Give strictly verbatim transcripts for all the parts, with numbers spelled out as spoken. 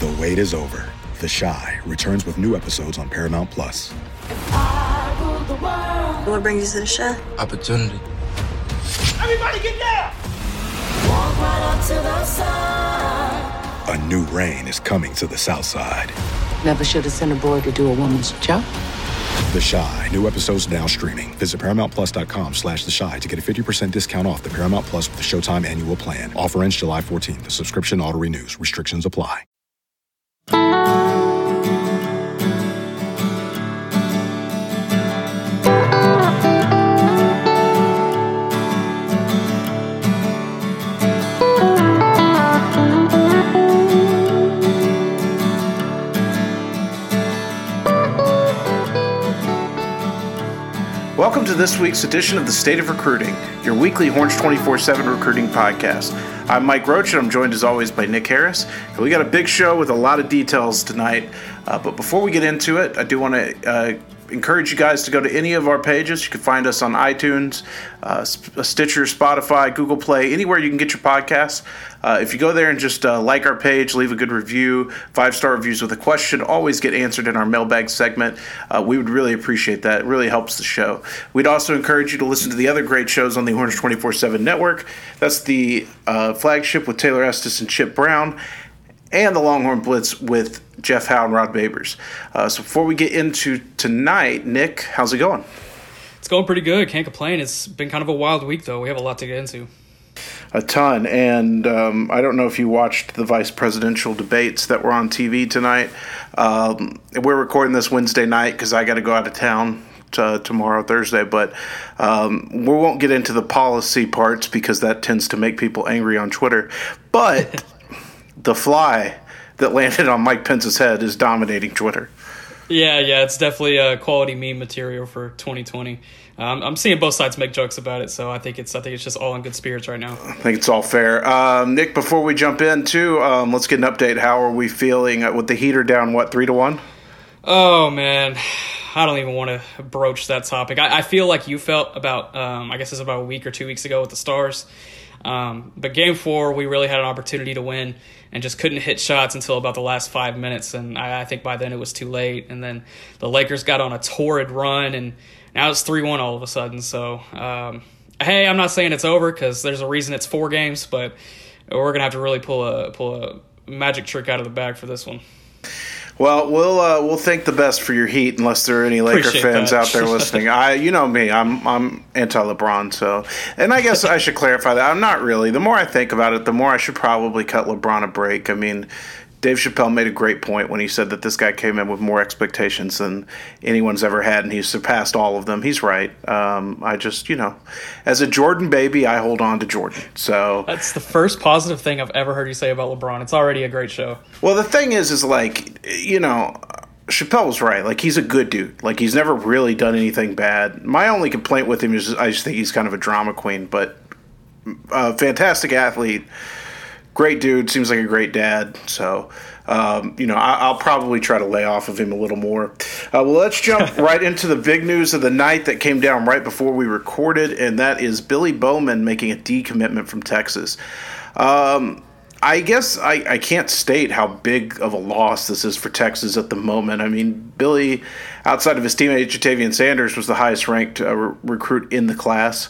The wait is over. The Chi returns with new episodes on Paramount+. What brings you to the Chi? Opportunity. Everybody get down! Walk right up to the side. A new rain is coming to the South Side. Never should have sent a boy to do a woman's job. The Chi. New episodes now streaming. Visit ParamountPlus.com slash The Chi to get a fifty percent discount off the Paramount Plus with the Showtime annual plan. Offer ends July fourteenth. The subscription auto renews. Restrictions apply. Welcome to this week's edition of the State of Recruiting, your weekly Horns twenty-four seven recruiting podcast. I'm Mike Roach, and I'm joined as always by Nick Harris. And we got a big show with a lot of details tonight, uh, but before we get into it, I do want to uh, encourage you guys to go to any of our pages. You can find us on iTunes, uh, Stitcher, Spotify, Google Play, anywhere you can get your podcasts. Uh, if you go there and just uh, like our page, leave a good review, five-star reviews with a question, always get answered in our mailbag segment. Uh, we would really appreciate that. It really helps the show. We'd also encourage you to listen to the other great shows on the Horns twenty-four seven network. That's the uh, Flagship with Taylor Estes and Chip Brown, and the Longhorn Blitz with Jeff Howe and Rod Babers. Uh, so before we get into tonight, Nick, how's it going? It's going pretty good. Can't complain. It's been kind of a wild week, though. We have a lot to get into. A ton, and um, I don't know if you watched the vice presidential debates that were on T V tonight. Um, we're recording this Wednesday night because I got to go out of town t- tomorrow, Thursday, but um, we won't get into the policy parts because that tends to make people angry on Twitter. But the fly that landed on Mike Pence's head is dominating Twitter. Yeah, yeah, it's definitely a quality meme material for twenty twenty. Um, I'm seeing both sides make jokes about it, so I think it's I think it's just all in good spirits right now. I think it's all fair. Um, Nick, before we jump in, too, um, let's get an update. How are we feeling with the Heater down, what, three to one? Oh, man. I don't even want to broach that topic. I, I feel like you felt about, um, I guess it was about a week or two weeks ago with the Stars. Um, but game four, we really had an opportunity to win and just couldn't hit shots until about the last five minutes. And I, I think by then it was too late. And then the Lakers got on a torrid run, and now it's three one all of a sudden. So, um, hey, I'm not saying it's over because there's a reason it's four games, but we're going to have to really pull a pull a magic trick out of the bag for this one. Well, we'll uh, we'll think the best for your Heat, unless there are any Laker Appreciate fans that. out there listening. I, you know me, I'm I'm anti-LeBron, so and I guess I should clarify that I'm not really. The more I think about it, the more I should probably cut LeBron a break. I mean, Dave Chappelle made a great point when he said that this guy came in with more expectations than anyone's ever had, and he's surpassed all of them. He's right. Um, I just, you know, as a Jordan baby, I hold on to Jordan. So that's the first positive thing I've ever heard you say about LeBron. It's already a great show. Well, the thing is, is like, you know, Chappelle was right. Like, he's a good dude. Like, he's never really done anything bad. My only complaint with him is I just think he's kind of a drama queen, but a fantastic athlete. Great dude, seems like a great dad. So, um, you know, I, I'll probably try to lay off of him a little more. Uh, well, let's jump right into the big news of the night that came down right before we recorded, and that is Billy Bowman making a decommitment from Texas. Um, I guess I, I can't state how big of a loss this is for Texas at the moment. I mean, Billy, outside of his teammate Ja'Tavion Sanders, was the highest-ranked uh, re- recruit in the class.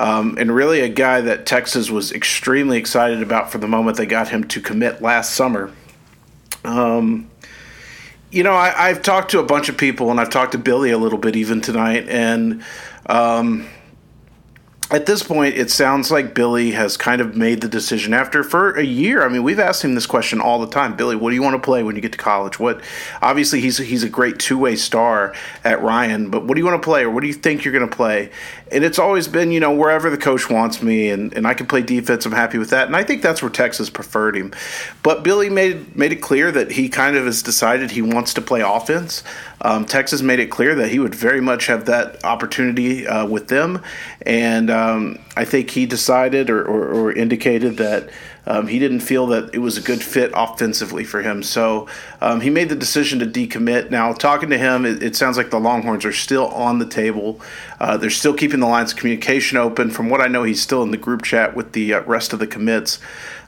Um, and really a guy that Texas was extremely excited about for the moment they got him to commit last summer. Um, you know, I, I've talked to a bunch of people, and I've talked to Billy a little bit even tonight, and um, at this point it sounds like Billy has kind of made the decision after for a year. I mean, we've asked him this question all the time. Billy, what do you want to play when you get to college? What? Obviously he's, he's a great two-way star at Ryan, but what do you want to play, or what do you think you're going to play? And it's always been, you know, wherever the coach wants me, and, and I can play defense, I'm happy with that. And I think that's where Texas preferred him. But Billy made made it clear that he kind of has decided he wants to play offense. Um, Texas made it clear that he would very much have that opportunity uh, with them. And um, I think he decided or, or, or indicated that um, he didn't feel that it was a good fit offensively for him. So um, he made the decision to decommit. Now, talking to him, it, it sounds like the Longhorns are still on the table. Uh, they're still keeping the lines of communication open. From what I know, he's still in the group chat with the rest of the commits.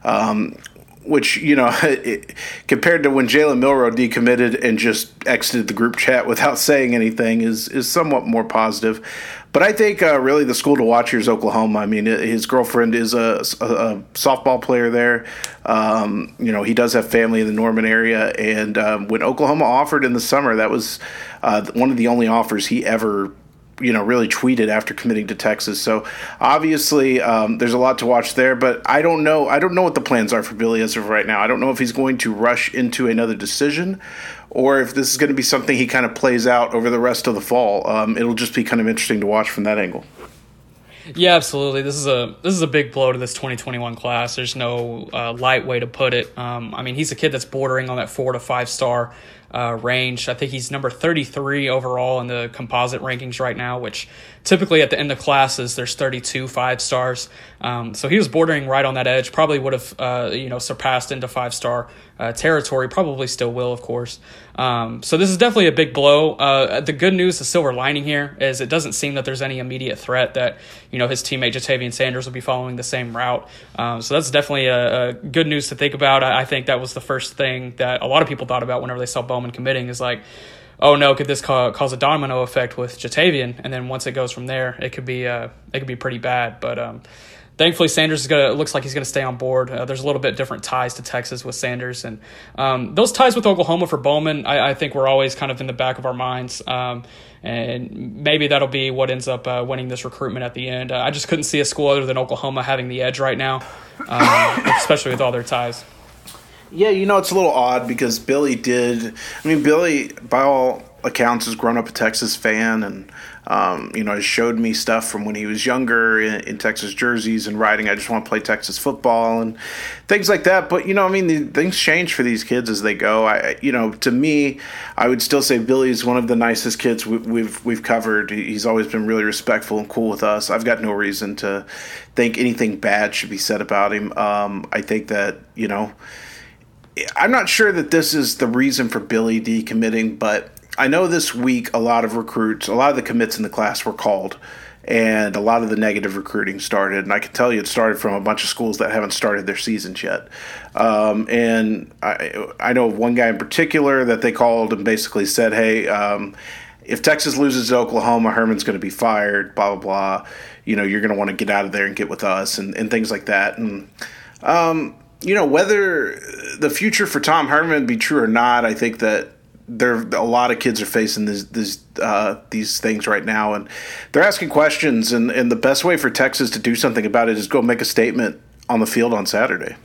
Um, which, you know, it, compared to when Jalen Milroe decommitted and just exited the group chat without saying anything, is is somewhat more positive. But I think uh, really the school to watch here is Oklahoma. I mean, his girlfriend is a, a, a softball player there. Um, you know, he does have family in the Norman area. And um, when Oklahoma offered in the summer, that was uh, one of the only offers he ever, you know, really tweeted after committing to Texas. So obviously um, there's a lot to watch there, but I don't know. I don't know what the plans are for Billy as of right now. I don't know if he's going to rush into another decision or if this is going to be something he kind of plays out over the rest of the fall. Um, it'll just be kind of interesting to watch from that angle. Yeah, absolutely. This is a this is a big blow to this twenty twenty-one class. There's no uh, light way to put it. Um, I mean, he's a kid that's bordering on that four to five star uh, range. I think he's number thirty-three overall in the composite rankings right now, which typically at the end of classes there's thirty-two five stars. Um, so he was bordering right on that edge. Probably would have uh, you know surpassed into five star uh, territory. Probably still will, of course. Um, so this is definitely a big blow. Uh, the good news, the silver lining here, is it doesn't seem that there's any immediate threat that, you know, his teammate Ja'Tavion Sanders will be following the same route. Um, so that's definitely a, a good news to think about. I, I think that was the first thing that a lot of people thought about whenever they saw Bowman committing, is like, oh no, could this ca- cause a domino effect with Ja'Tavion? And then once it goes from there, it could be uh, it could be pretty bad. But um, thankfully, Sanders is gonna looks like he's going to stay on board. Uh, there's a little bit different ties to Texas with Sanders. And um, those ties with Oklahoma for Bowman, I, I think were always kind of in the back of our minds. Um, and maybe that'll be what ends up uh, winning this recruitment at the end. Uh, I just couldn't see a school other than Oklahoma having the edge right now, um, especially with all their ties. Yeah, you know, it's a little odd because Billy did – I mean, Billy, by all accounts, has grown up a Texas fan and – Um, you know, he showed me stuff from when he was younger in, in Texas jerseys and writing, I just want to play Texas football and things like that. But, you know, I mean, the, things change for these kids as they go. I, you know, to me, I would still say Billy is one of the nicest kids we, we've we've covered. He's always been really respectful and cool with us. I've got no reason to think anything bad should be said about him. Um, I think that, you know, I'm not sure that this is the reason for Billy decommitting, but I know this week a lot of recruits, a lot of the commits in the class were called, and a lot of the negative recruiting started. And I can tell you it started from a bunch of schools that haven't started their seasons yet. Um, and I, I know of one guy in particular that they called and basically said, hey, um, if Texas loses to Oklahoma, Herman's going to be fired, blah, blah, blah. You know, you're going to want to get out of there and get with us and, and things like that. And, um, you know, whether the future for Tom Herman be true or not, I think that there a lot of kids are facing this, this, uh, these things right now, and they're asking questions. And, and the best way for Texas to do something about it is go make a statement on the field on Saturday.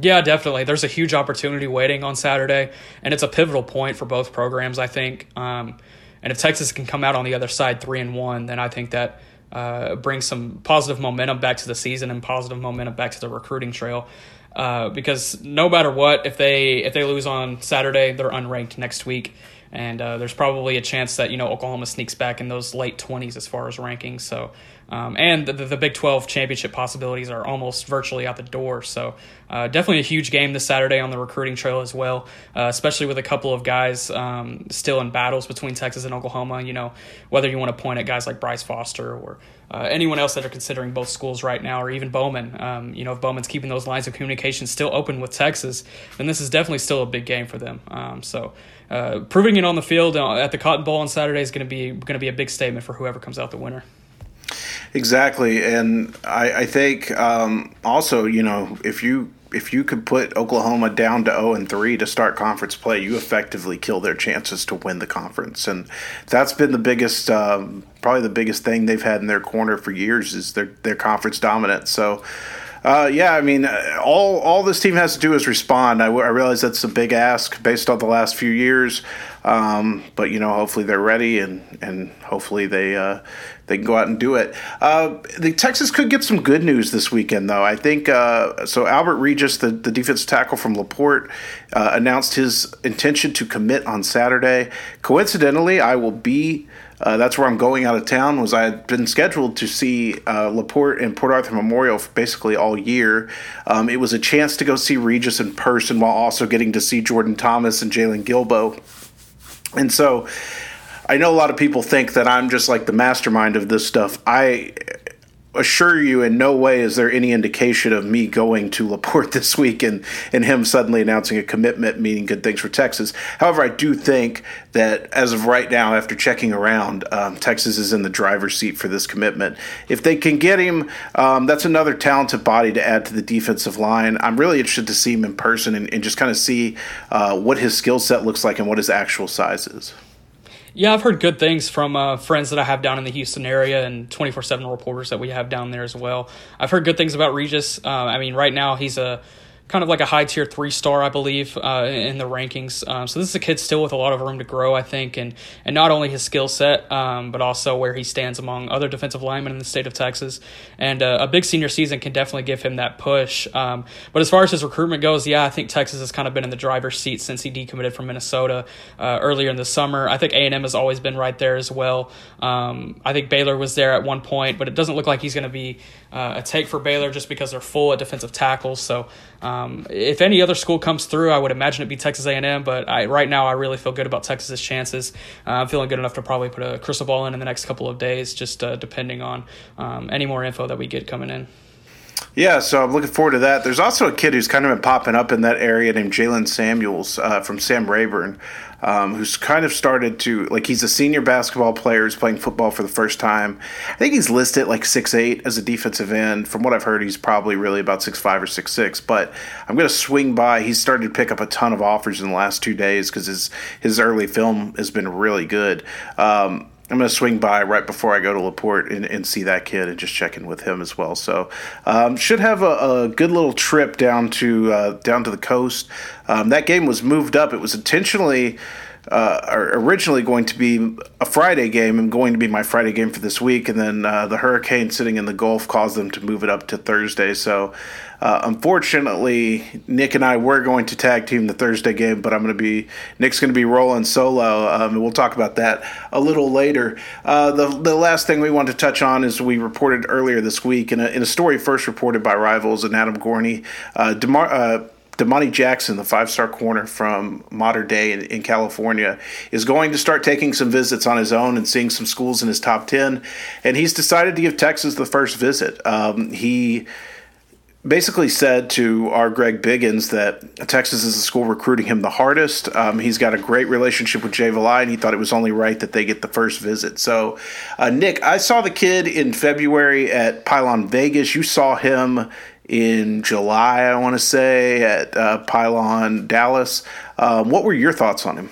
Yeah, definitely. There's a huge opportunity waiting on Saturday, and it's a pivotal point for both programs, I think. Um, and if Texas can come out on the other side three and one, then I think that uh, brings some positive momentum back to the season and positive momentum back to the recruiting trail. Uh, because no matter what, if they if they lose on Saturday, they're unranked next week, and uh, there's probably a chance that, you know, Oklahoma sneaks back in those late twenties as far as rankings. So, um, and the, the Big twelve championship possibilities are almost virtually out the door. So, uh, definitely a huge game this Saturday on the recruiting trail as well, uh, especially with a couple of guys um, still in battles between Texas and Oklahoma. You know, whether you want to point at guys like Bryce Foster or Uh, anyone else that are considering both schools right now, or even Bowman, um, you know, if Bowman's keeping those lines of communication still open with Texas, then this is definitely still a big game for them. Um, so uh, proving it on the field at the Cotton Bowl on Saturday is going to be going to be a big statement for whoever comes out the winner. Exactly, and I, I think um, also, you know, if you if you could put Oklahoma down to zero and three to start conference play, you effectively kill their chances to win the conference, and that's been the biggest. Um, Probably the biggest thing they've had in their corner for years is their their conference dominance. So, uh, yeah, I mean, all all this team has to do is respond. I, I realize that's a big ask based on the last few years, um, but you know, hopefully they're ready and and hopefully they uh, they can go out and do it. Uh, the Texas could get some good news this weekend, though. I think uh, so. Albert Regis, the the defensive tackle from LaPorte, uh, announced his intention to commit on Saturday. Coincidentally, I will be. Uh, that's where I'm going out of town. Was I had been scheduled to see uh, LaPorte and Port Arthur Memorial for basically all year. Um, it was a chance to go see Regis in person while also getting to see Jordan Thomas and Jalen Gilbo. And so I know a lot of people think that I'm just like the mastermind of this stuff. I assure you in no way is there any indication of me going to LaPorte this week and, and him suddenly announcing a commitment meaning good things for Texas. However, I do think that as of right now, after checking around, um, Texas is in the driver's seat for this commitment. If they can get him, um, that's another talented body to add to the defensive line. I'm really interested to see him in person and, and just kind of see uh, what his skill set looks like and what his actual size is. Yeah, I've heard good things from uh, friends that I have down in the Houston area and twenty-four seven reporters that we have down there as well. I've heard good things about Regis. Uh, I mean, right now he's a kind of like a high-tier three-star, I believe, uh, in the rankings. Um, so this is a kid still with a lot of room to grow, I think, and and not only his skill set, um, but also where he stands among other defensive linemen in the state of Texas. And uh, a big senior season can definitely give him that push. Um, but as far as his recruitment goes, yeah, I think Texas has kind of been in the driver's seat since he decommitted from Minnesota uh, earlier in the summer. I think A and M has always been right there as well. Um, I think Baylor was there at one point, but it doesn't look like he's going to be uh, a take for Baylor just because they're full at defensive tackles. So um, if any other school comes through, I would imagine it'd be Texas A and M. But I, right now, I really feel good about Texas's chances. Uh, I'm feeling good enough to probably put a crystal ball in in the next couple of days, just uh, depending on um, any more info that we get coming in. Yeah, so I'm looking forward to that. There's also a kid who's kind of been popping up in that area named Jalen Samuels uh, from Sam Rayburn, um, who's kind of started to, like, he's a senior basketball player who's playing football for the first time. I think he's listed like six eight as a defensive end. From what I've heard, he's probably really about six five or six six, but I'm going to swing by. He's started to pick up a ton of offers in the last two days because his, his early film has been really good. Um I'm going to swing by right before I go to LaPorte and, and see that kid and just check in with him as well. So um, should have a, a good little trip down to uh, down to the coast. Um, that game was moved up. It was intentionally uh, originally going to be a Friday game and going to be my Friday game for this week. And then uh, the hurricane sitting in the Gulf caused them to move it up to Thursday. So Uh, unfortunately, Nick and I were going to tag team the Thursday game, but I'm going to be Nick's going to be rolling solo, um, and we'll talk about that a little later. Uh, the the last thing we want to touch on is we reported earlier this week in a, in a story first reported by Rivals and Adam Gorney, uh, DeMar. Uh, DeDamani Jackson, the five-star corner from modern day in, in California, is going to start taking some visits on his own and seeing some schools in his top ten, and he's decided to give Texas the first visit. Um, he basically said to our Greg Biggins that Texas is the school recruiting him the hardest. Um, he's got a great relationship with Jay Valai, and he thought it was only right that they get the first visit. So, uh, Nick, I saw the kid in February at Pylon Vegas. You saw him in July, I want to say, at uh, Pylon Dallas. Um, what were your thoughts on him?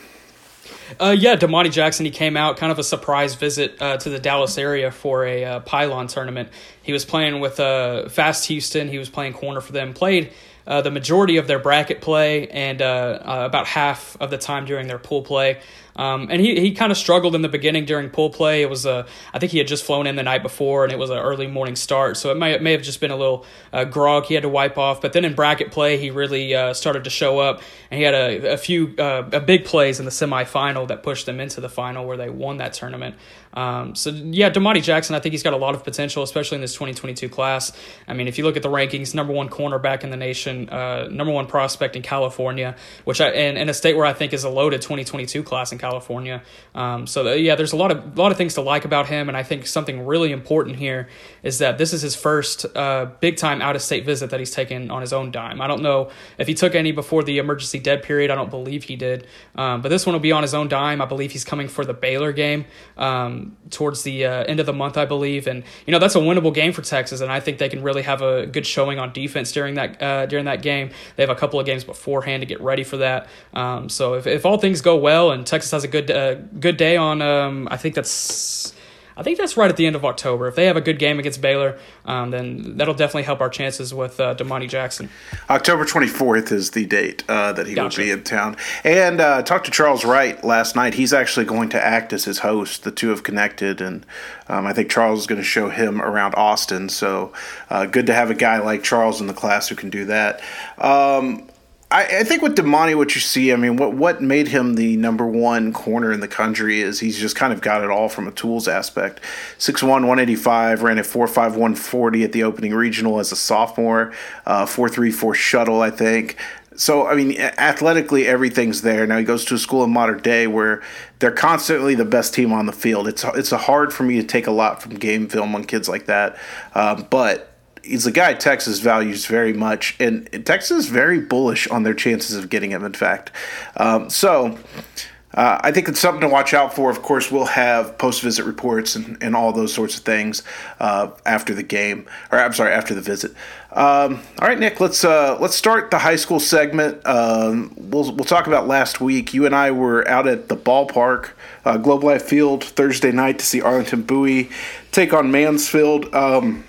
Uh, yeah, DeDamani Jackson, he came out, kind of a surprise visit uh, to the Dallas area for a uh, Pylon tournament. He was playing with uh, Fast Houston. He was playing corner for them, played uh, the majority of their bracket play and uh, uh, about half of the time during their pool play. Um, and he, he kind of struggled in the beginning during pool play. It was a, I think he had just flown in the night before, and it was an early morning start, so it may, it may have just been a little uh, grog he had to wipe off. But then in bracket play, he really uh, started to show up, and he had a, a few uh, a big plays in the semifinal that pushed them into the final where they won that tournament. Um, so, yeah, DeDamani Jackson, I think he's got a lot of potential, especially in this twenty twenty-two class. I mean, if you look at the rankings, number one cornerback in the nation, uh, number one prospect in California, which I and, and a state where I think is a loaded twenty twenty-two class in California. Um, so the, yeah, there's a lot of a lot of things to like about him, and I think something really important here is that this is his first uh, big-time out-of-state visit that he's taken on his own dime. I don't know if he took any before the emergency dead period. I don't believe he did, um, but this one will be on his own dime. I believe he's coming for the Baylor game um, towards the uh, end of the month, I believe, and you know that's a winnable game for Texas, and I think they can really have a good showing on defense during that uh, during that game. They have a couple of games beforehand to get ready for that. Um, so if if all things go well and Texas has a good uh, good day on um, I think that's I think that's right at the end of October. If they have a good game against Baylor, um, then that'll definitely help our chances with uh, DeDamani Jackson. October twenty-fourth is the date uh, that he gotcha. will be in town. And uh, I talked to Charles Wright last night. He's actually going to act as his host. The two have connected, and um, I think Charles is going to show him around Austin. So uh, good to have a guy like Charles in the class who can do that. Um I think with DeDamani, what you see, I mean, what, what made him the number one corner in the country is he's just kind of got it all from a tools aspect. six one, one eighty-five, ran a four five, one forty at the opening regional as a sophomore, uh, four three four shuttle, I think. So, I mean, athletically, everything's there. Now he goes to a school in modern day where they're constantly the best team on the field. It's it's hard for me to take a lot from game film on kids like that. Um, but he's a guy Texas values very much. And Texas is very bullish on their chances of getting him, in fact. Um, so... Uh, I think it's something to watch out for. Of course, we'll have post-visit reports and, and all those sorts of things uh, after the game, or I'm sorry, after the visit. Um, all right, Nick, let's uh, let's start the high school segment. Um, we'll we'll talk about last week. You and I were out at the ballpark, uh, Globe Life Field, Thursday night to see Arlington Bowie take on Mansfield. Um,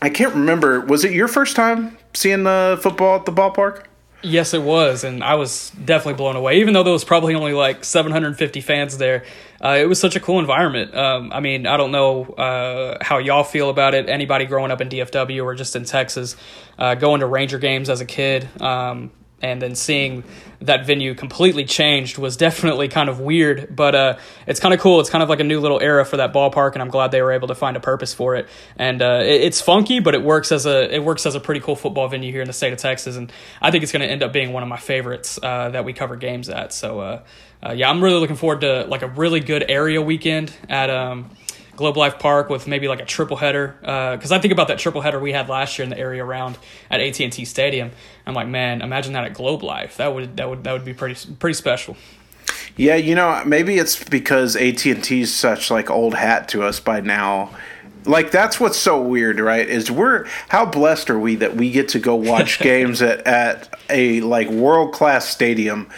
I can't remember. Was it your first time seeing uh, football at the ballpark? Yes, it was, and I was definitely blown away. Even though there was probably only like seven hundred fifty fans there, uh, it was such a cool environment. Um, I mean, I don't know uh, how y'all feel about it. Anybody growing up in D F W or just in Texas, uh, going to Ranger games as a kid, um, and then seeing that venue completely changed was definitely kind of weird. But uh, it's kind of cool. It's kind of like a new little era for that ballpark, and I'm glad they were able to find a purpose for it. And uh, it, it's funky, but it works as a it works as a pretty cool football venue here in the state of Texas. And I think it's going to end up being one of my favorites uh, that we cover games at. So uh, uh, yeah, I'm really looking forward to like a really good area weekend at um, Globe Life Park with maybe like a triple header, because uh, I think about that triple header we had last year in the area around at A T and T Stadium. I'm like, man, imagine that at Globe Life. That would that would that would be pretty pretty special. Yeah, you know, maybe it's because A T and T is such like old hat to us by now. Like, that's what's so weird, right? Is we're how blessed are we that we get to go watch games at at a like world class stadium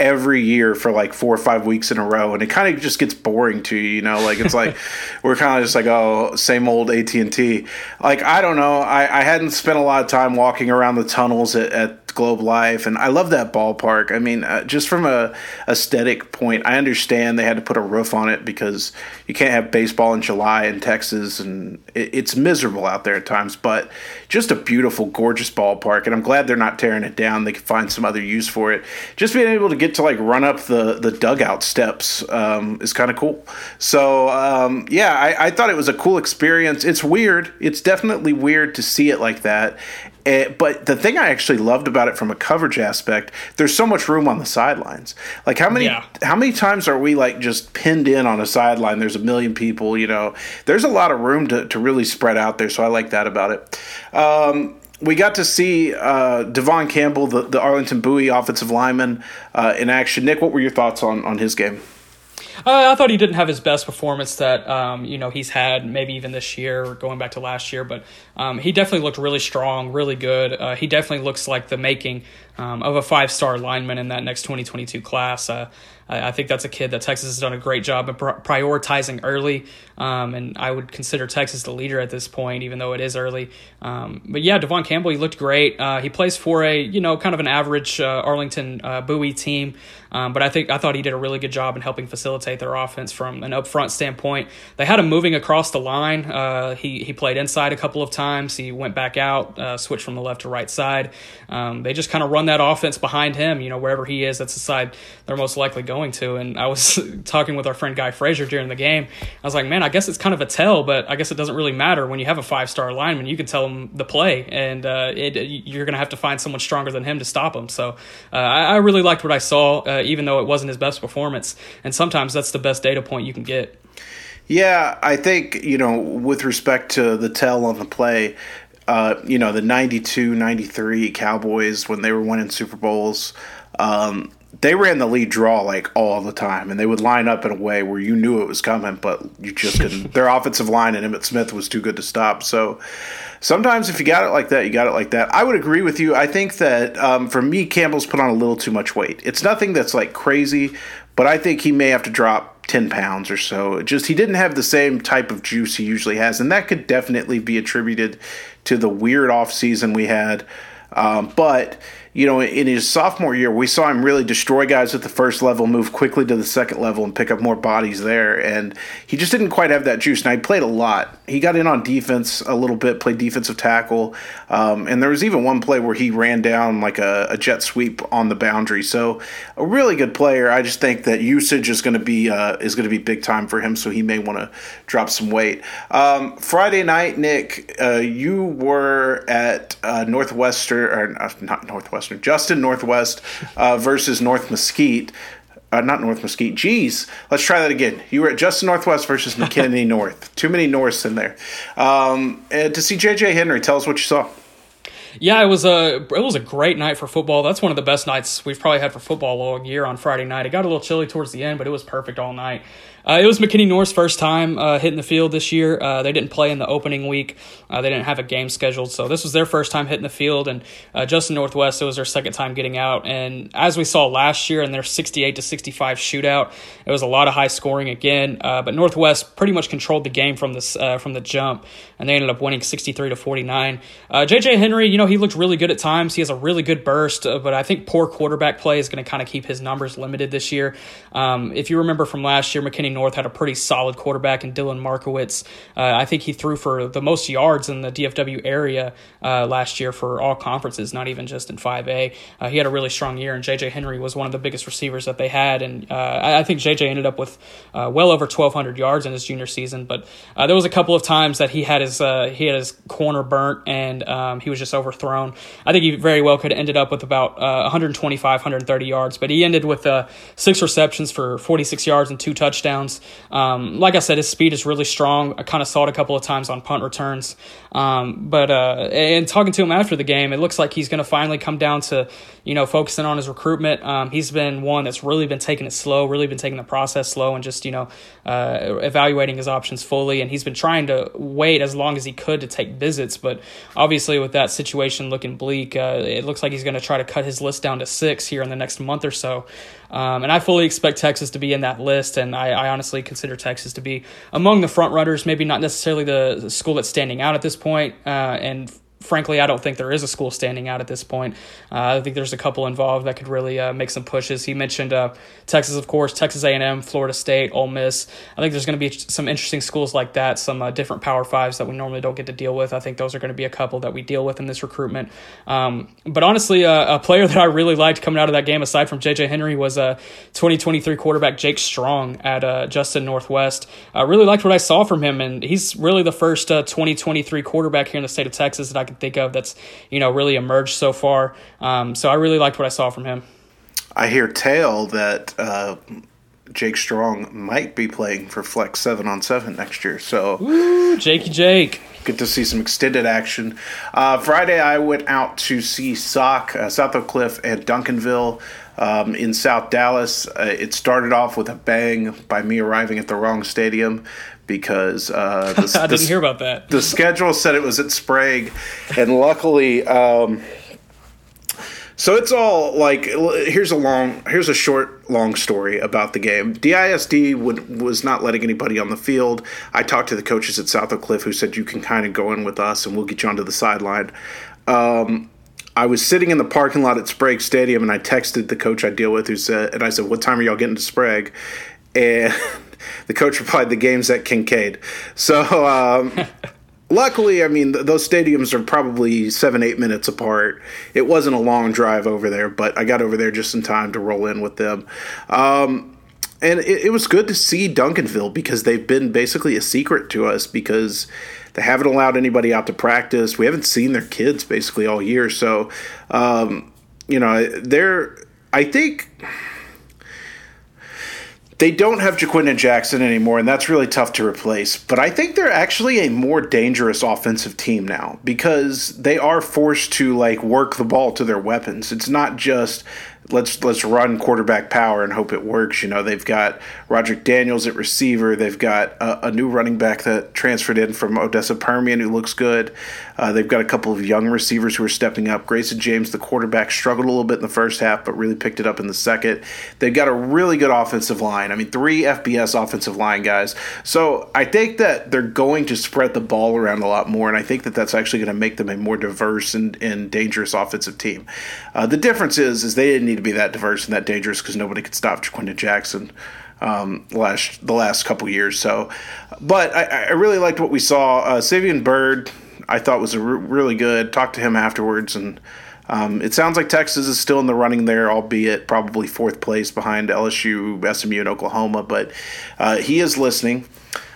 every year for like four or five weeks in a row, and it kind of just gets boring to you, you know, like it's like we're kind of just like, oh, same old A T and T. Like, I don't know, I, I hadn't spent a lot of time walking around the tunnels at, at Globe Life, and I love that ballpark. I mean, uh, just from a aesthetic point, I understand they had to put a roof on it because you can't have baseball in July in Texas, and it, it's miserable out there at times, but just a beautiful, gorgeous ballpark, and I'm glad they're not tearing it down. They can find some other use for it. Just being able to get to like run up the the dugout steps um, is kind of cool. So um, yeah, I, I thought it was a cool experience. It's weird. It's definitely weird to see it like that. It, but the thing I actually loved about it from a coverage aspect, there's so much room on the sidelines. Like how many yeah. how many times are we like just pinned in on a sideline? There's a million people, you know. There's a lot of room to, to really spread out there. So I like that about it. Um, we got to see uh, Devon Campbell, the, the Arlington Bowie offensive lineman, uh, in action. Nick, what were your thoughts on, on his game? Uh, I thought he didn't have his best performance that um, you know he's had maybe even this year or going back to last year, but um, he definitely looked really strong, really good. Uh, he definitely looks like the making um, of a five-star lineman in that next twenty twenty-two class. Uh, I, I think that's a kid that Texas has done a great job of pr- prioritizing early, um, and I would consider Texas the leader at this point, even though it is early. Um, but yeah, Devon Campbell, he looked great. Uh, he plays for a you know kind of an average uh, Arlington uh, Bowie team. Um, but I think I thought he did a really good job in helping facilitate their offense from an upfront standpoint. They had him moving across the line. Uh, he he played inside a couple of times. He went back out, uh, switched from the left to right side. Um, they just kind of run that offense behind him. You know, wherever he is, that's the side they're most likely going to. And I was talking with our friend Guy Frazier during the game. I was like, man, I guess it's kind of a tell, but I guess it doesn't really matter when you have a five-star lineman. You can tell him the play, and uh, it, you're going to have to find someone stronger than him to stop him. So uh, I, I really liked what I saw. Uh, even though it wasn't his best performance. And sometimes that's the best data point you can get. Yeah, I think, you know, with respect to the tell on the play, uh, you know, the ninety-two ninety-three Cowboys, when they were winning Super Bowls, um, they ran the lead draw like all the time, and they would line up in a way where you knew it was coming, but you just couldn't. Their offensive line and Emmitt Smith was too good to stop. So sometimes if you got it like that, you got it like that. I would agree with you. I think that um, for me, Campbell's put on a little too much weight. It's nothing that's like crazy, but I think he may have to drop ten pounds or so. Just he didn't have the same type of juice he usually has, and that could definitely be attributed to the weird offseason we had. Um, but, you know, in his sophomore year, we saw him really destroy guys at the first level, move quickly to the second level, and pick up more bodies there. And he just didn't quite have that juice. Now, he played a lot. He got in on defense a little bit, played defensive tackle. Um, and there was even one play where he ran down like a, a jet sweep on the boundary. So a really good player. I just think that usage is going to be uh, is going to be big time for him, so he may want to drop some weight. Um, Friday night, Nick, uh, you were at uh, Northwestern – or uh, not Northwestern. Northwestern. Justin Northwest uh, versus North Mesquite. Uh, not North Mesquite. Geez, let's try that again. You were at Justin Northwest versus McKinney North. Too many Norths in there. Um, and to see J J Henry, tell us what you saw. Yeah, it was a it was a great night for football. That's one of the best nights we've probably had for football all year on Friday night. It got a little chilly towards the end, but it was perfect all night. Uh, it was McKinney North's first time uh, hitting the field this year. Uh, they didn't play in the opening week. Uh, they didn't have a game scheduled, so this was their first time hitting the field. And uh, Justin Northwest, it was their second time getting out. And as we saw last year in their sixty-eight to sixty-five shootout, it was a lot of high scoring again. Uh, but Northwest pretty much controlled the game from this uh, from the jump, and they ended up winning sixty-three to forty-nine. Uh, J J Henry, you know, he looked really good at times. He has a really good burst, uh, but I think poor quarterback play is going to kind of keep his numbers limited this year. Um, if you remember from last year, McKinney North had a pretty solid quarterback in Dylan Markowitz. Uh, I think he threw for the most yards in the D F W area uh, last year for all conferences, not even just in five A. Uh, he had a really strong year, and J J Henry was one of the biggest receivers that they had. And uh, I think J J ended up with uh, well over twelve hundred yards in his junior season. But uh, there was a couple of times that he had his uh, he had his corner burnt, and um, he was just overthrown. I think he very well could have ended up with about uh, one twenty-five, one thirty yards, but he ended with uh, six receptions for forty-six yards and two touchdowns. Um, like I said, his speed is really strong. I kind of saw it a couple of times on punt returns. Um, but uh, and talking to him after the game, it looks like he's going to finally come down to, you know, focusing on his recruitment. Um, he's been one that's really been taking it slow, really been taking the process slow, and just, you know, uh, evaluating his options fully. And he's been trying to wait as long as he could to take visits. But obviously with that situation looking bleak, uh, it looks like he's going to try to cut his list down to six here in the next month or so. Um, and I fully expect Texas to be in that list, and I, I honestly consider Texas to be among the front runners, maybe not necessarily the school that's standing out at this point, uh, and frankly, I don't think there is a school standing out at this point. Uh, I think there's a couple involved that could really uh, make some pushes. He mentioned uh, Texas, of course, Texas A and M, Florida State, Ole Miss. I think there's going to be some interesting schools like that, some uh, different Power Fives that we normally don't get to deal with. I think those are going to be a couple that we deal with in this recruitment. Um, but honestly, uh, a player that I really liked coming out of that game, aside from J J Henry, was uh, twenty twenty-three quarterback Jake Strong at uh, Justin Northwest. I really liked what I saw from him, and he's really the first uh, twenty twenty-three quarterback here in the state of Texas that I think of that's, you know, really emerged so far. Um, so I really liked what I saw from him. I hear tale that uh, Jake Strong might be playing for Flex seven on seven next year. So, Ooh, Jakey Jake. Get to see some extended action. Uh, Friday I went out to see S O C, uh, South Oak Cliff, and Duncanville um, in South Dallas. Uh, it started off with a bang by me arriving at the wrong stadium, because uh, the, I didn't the, hear about that. The schedule said it was at Sprague, and luckily, um, so it's all like here's a long, here's a short, long story about the game. D I S D would, was not letting anybody on the field. I talked to the coaches at South Oak Cliff, who said you can kind of go in with us, and we'll get you onto the sideline. Um, I was sitting in the parking lot at Sprague Stadium, and I texted the coach I deal with, who said, and I said, "What time are y'all getting to Sprague?" And the coach replied, "The game's at Kincaid." So um, luckily, I mean, th- those stadiums are probably seven, eight minutes apart. It wasn't a long drive over there, but I got over there just in time to roll in with them. Um, and it, it was good to see Duncanville because they've been basically a secret to us because they haven't allowed anybody out to practice. We haven't seen their kids basically all year. So, um, you know, they're – I think – they don't have Jaquinden Jackson anymore, and that's really tough to replace. But I think they're actually a more dangerous offensive team now because they are forced to like work the ball to their weapons. It's not just let's let's run quarterback power and hope it works. You know, they've got Roderick Daniels at receiver. They've got a, a new running back that transferred in from Odessa Permian who looks good. Uh, they've got a couple of young receivers who are stepping up. Grayson James, the quarterback, struggled a little bit in the first half but really picked it up in the second. They've got a really good offensive line. I mean, three F B S offensive line guys. So I think that they're going to spread the ball around a lot more, and I think that that's actually going to make them a more diverse and, and dangerous offensive team. Uh, the difference is, is they didn't need to be that diverse and that dangerous because nobody could stop Jaquinden Jackson um, last the last couple years. So, but I, I really liked what we saw. Uh, Savion Bird, I thought was a re- really good. Talked to him afterwards, and um, it sounds like Texas is still in the running there, albeit probably fourth place behind L S U, S M U, and Oklahoma. But uh, he is listening.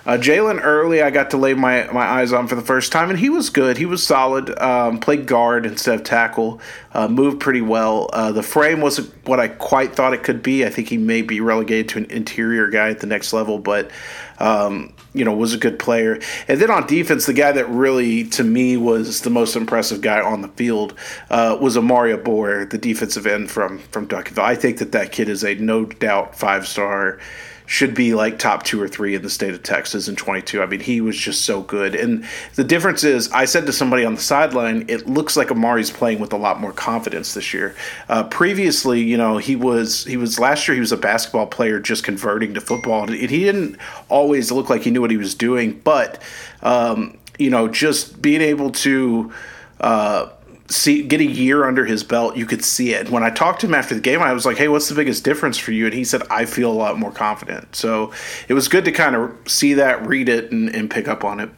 Uh, Jalen Early, I got to lay my, my eyes on for the first time, and he was good. He was solid. Um, played guard instead of tackle. Uh, moved pretty well. Uh, the frame wasn't what I quite thought it could be. I think he may be relegated to an interior guy at the next level, but um, you know, was a good player. And then on defense, the guy that really, to me, was the most impressive guy on the field uh, was Amaria Boer, the defensive end from from Duncanville. I think that that kid is a no doubt five star. Should be like top two or three in the state of Texas in twenty-two. I mean, he was just so good. And the difference is, I said to somebody on the sideline, it looks like Amari's playing with a lot more confidence this year. Uh, previously, you know, he was he was last year he was a basketball player just converting to football. And he didn't always look like he knew what he was doing. But, um, you know, just being able to uh, – See, get a year under his belt, you could see it. When I talked to him after the game, I was like, hey, what's the biggest difference for you? And he said, I feel a lot more confident. So it was good to kind of see that, read it, and, and pick up on it.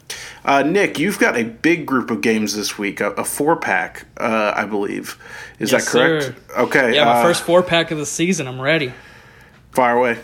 Uh, Nick, you've got a big group of games this week, a, a four-pack, uh, I believe. Is yes, that correct? Sir. Okay. Yeah, my uh, first four-pack of the season. I'm ready. Fire away.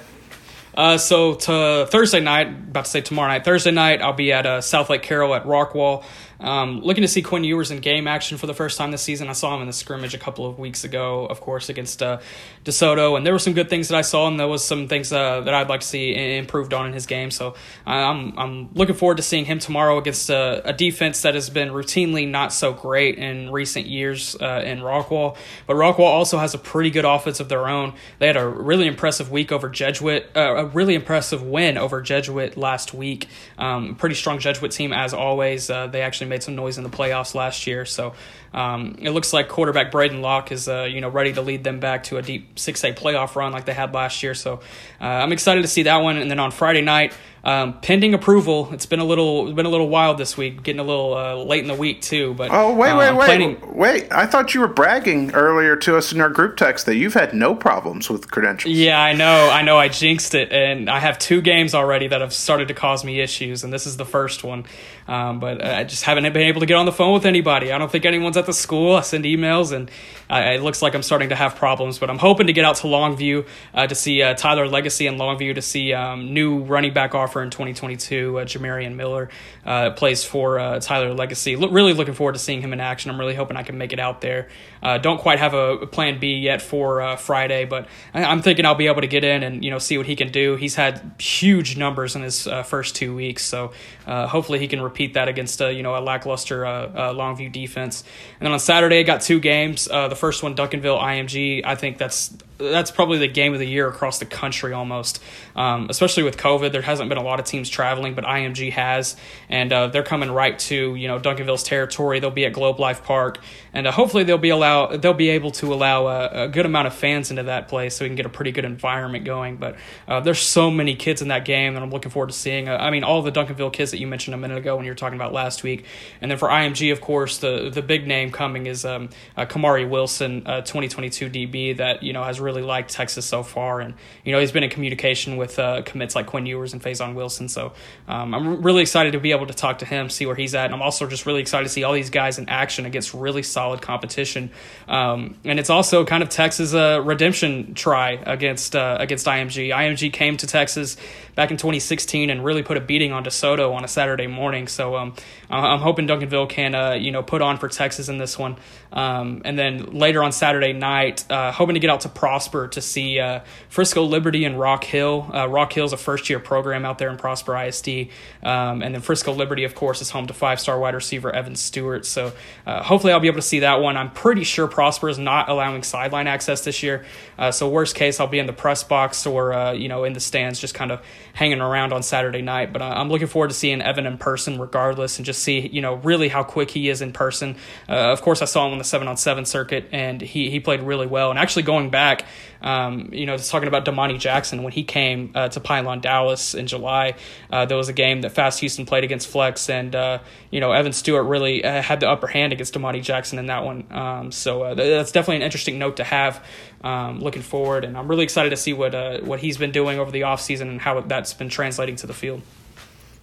Uh, so to Thursday night, about to say tomorrow night, Thursday night, I'll be at uh, South Lake Carroll at Rockwall. Um, looking to see Quinn Ewers in game action for the first time this season. I saw him in the scrimmage a couple of weeks ago, of course, against uh, DeSoto, and there were some good things that I saw, and there was some things uh, that I'd like to see improved on in his game. So I'm I'm looking forward to seeing him tomorrow against a, a defense that has been routinely not so great in recent years uh, in Rockwall. But Rockwall also has a pretty good offense of their own. They had a really impressive week over Jesuit, uh, a really impressive win over Jesuit last week. Um, pretty strong Jesuit team as always. Uh, they actually made some noise in the playoffs last year, so um, it looks like quarterback Braden Locke is uh, you know ready to lead them back to a deep six A playoff run like they had last year. So uh, I'm excited to see that one. And then on Friday night, um, pending approval, it's been a little it's been a little wild this week, getting a little uh, late in the week too. But oh wait, um, wait, wait, planning... wait! I thought you were bragging earlier to us in our group text that you've had no problems with credentials. Yeah, I know, I know, I jinxed it, and I have two games already that have started to cause me issues, and this is the first one. Um, but I just haven't been able to get on the phone with anybody. I don't think anyone's at the school. I send emails, and I, it looks like I'm starting to have problems. But I'm hoping to get out to Longview uh, to see uh, Tyler Legacy in Longview, to see um, new running back offer in twenty twenty-two, uh, Jamarian Miller uh, plays for uh, Tyler Legacy. Look, really looking forward to seeing him in action. I'm really hoping I can make it out there. Uh, don't quite have a plan B yet for uh, Friday, but I, I'm thinking I'll be able to get in and you know see what he can do. He's had huge numbers in his uh, first two weeks, so uh, hopefully he can repeat that against a, you know, a lackluster uh, uh, Longview defense. And then on Saturday, got two games. Uh, the first one, Duncanville I M G. I think that's that's probably the game of the year across the country almost, um, especially with COVID. There hasn't been a lot of teams traveling, but I M G has, and uh, they're coming right to you know Duncanville's territory. They'll be at Globe Life Park, and uh, hopefully they'll be allow they'll be able to allow a, a good amount of fans into that place so we can get a pretty good environment going. But uh, there's so many kids in that game that I'm looking forward to seeing. Uh, I mean, all the Duncanville kids that you mentioned a minute ago when you were talking about last week, and then for I M G, of course, the the big name coming is um, uh, Kamari Wilson, uh, twenty twenty-two D B that you know has really really liked Texas so far, and you know he's been in communication with uh, commits like Quinn Ewers and Faison Wilson, so um, I'm really excited to be able to talk to him, see where he's at, and I'm also just really excited to see all these guys in action against really solid competition, um, and it's also kind of Texas' uh, redemption try against uh, against I M G. I M G came to Texas back in twenty sixteen and really put a beating on DeSoto on a Saturday morning, so um, I'm hoping Duncanville can uh, you know put on for Texas in this one, um, and then later on Saturday night, uh, hoping to get out to Providence to see uh, Frisco Liberty and Rock Hill. Uh, Rock Hill's a first-year program out there in Prosper I S D. Um, and then Frisco Liberty, of course, is home to five-star wide receiver Evan Stewart. So uh, hopefully I'll be able to see that one. I'm pretty sure Prosper is not allowing sideline access this year. Uh, so worst case, I'll be in the press box or uh, you know in the stands just kind of hanging around on Saturday night. But uh, I'm looking forward to seeing Evan in person regardless and just see you know really how quick he is in person. Uh, of course, I saw him on the seven on seven circuit, and he, he played really well. And actually going back, Um, you know, just talking about DeDamani Jackson, when he came uh, to Pylon Dallas in July, uh, there was a game that Fast Houston played against Flex, and uh, you know Evan Stewart really uh, had the upper hand against DeDamani Jackson in that one. Um, so uh, that's definitely an interesting note to have. Um, looking forward, and I'm really excited to see what uh, what he's been doing over the offseason and how that's been translating to the field.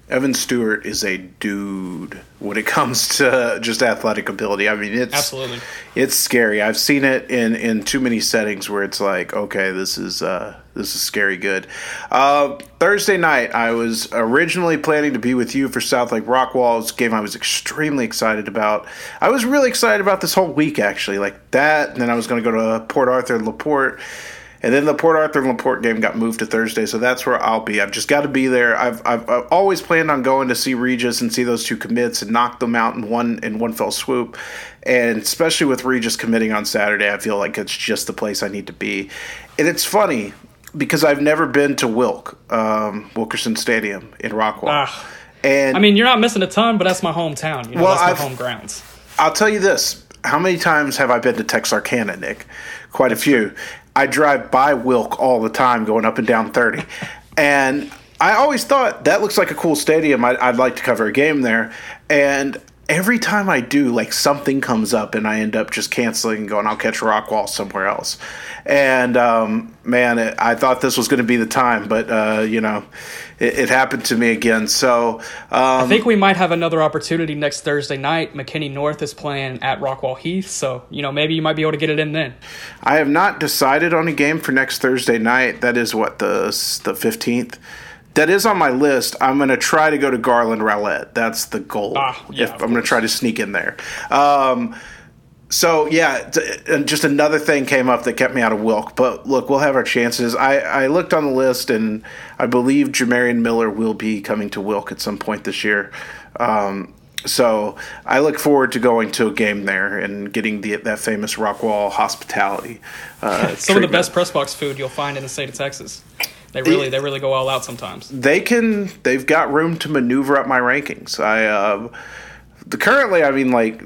Evan Stewart is a dude when it comes to just athletic ability. I mean, it's absolutely it's scary. I've seen it in, in too many settings where it's like, okay, this is uh, this is scary good. Uh, Thursday night, I was originally planning to be with you for South Lake Rockwall. It's a game I was extremely excited about. I was really excited about this whole week, actually, like that. And then I was going to go to Port Arthur and LaPorte. And then the Port Arthur and LaPorte game got moved to Thursday, so that's where I'll be. I've just got to be there. I've, I've I've always planned on going to see Regis and see those two commits and knock them out in one in one fell swoop. And especially with Regis committing on Saturday, I feel like it's just the place I need to be. And it's funny because I've never been to Wilk, um, Wilkerson Stadium in Rockwall. Ah, and I mean, you're not missing a ton, but that's my hometown. You know, well, that's my I've, home grounds. I'll tell you this. How many times have I been to Texarkana, Nick? Quite a few. I drive by Wilk all the time going up and down thirty. And I always thought that looks like a cool stadium. I'd, I'd like to cover a game there. And every time I do, like something comes up and I end up just canceling and going, I'll catch Rockwall somewhere else. And, um, man, it, I thought this was going to be the time, but, uh, you know, it, it happened to me again. So um, I think we might have another opportunity next Thursday night. McKinney North is playing at Rockwall Heath, so, you know, maybe you might be able to get it in then. I have not decided on a game for next Thursday night. That is, what, the the fifteenth? That is on my list. I'm going to try to go to Garland Rowlett. That's the goal. Ah, yeah, if, I'm going to try to sneak in there. Um, so, yeah, t- just another thing came up that kept me out of Wilk. But, look, we'll have our chances. I, I looked on the list, and I believe Jamarian Miller will be coming to Wilk at some point this year. Um, so I look forward to going to a game there and getting the, that famous Rockwall hospitality. Uh, some treatment. Of the best press box food you'll find in the state of Texas. They really, they really go all out sometimes. They can, they've got room to maneuver up my rankings. I, uh, the, currently, I mean, like,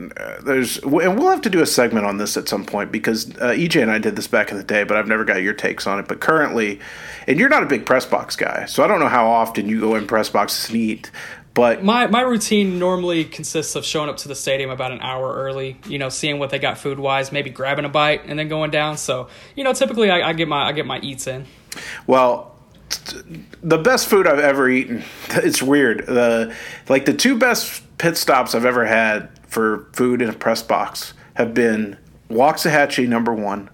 there's, and we'll have to do a segment on this at some point because uh, E J and I did this back in the day, but I've never got your takes on it. But currently, and you're not a big press box guy, so I don't know how often you go in press boxes and eat. But my, my routine normally consists of showing up to the stadium about an hour early, you know, seeing what they got food wise, maybe grabbing a bite and then going down. So, you know, typically I, I get my, I get my eats in. Well, the best food I've ever eaten, it's weird, the like the two best pit stops I've ever had for food in a press box have been Waxahachie number one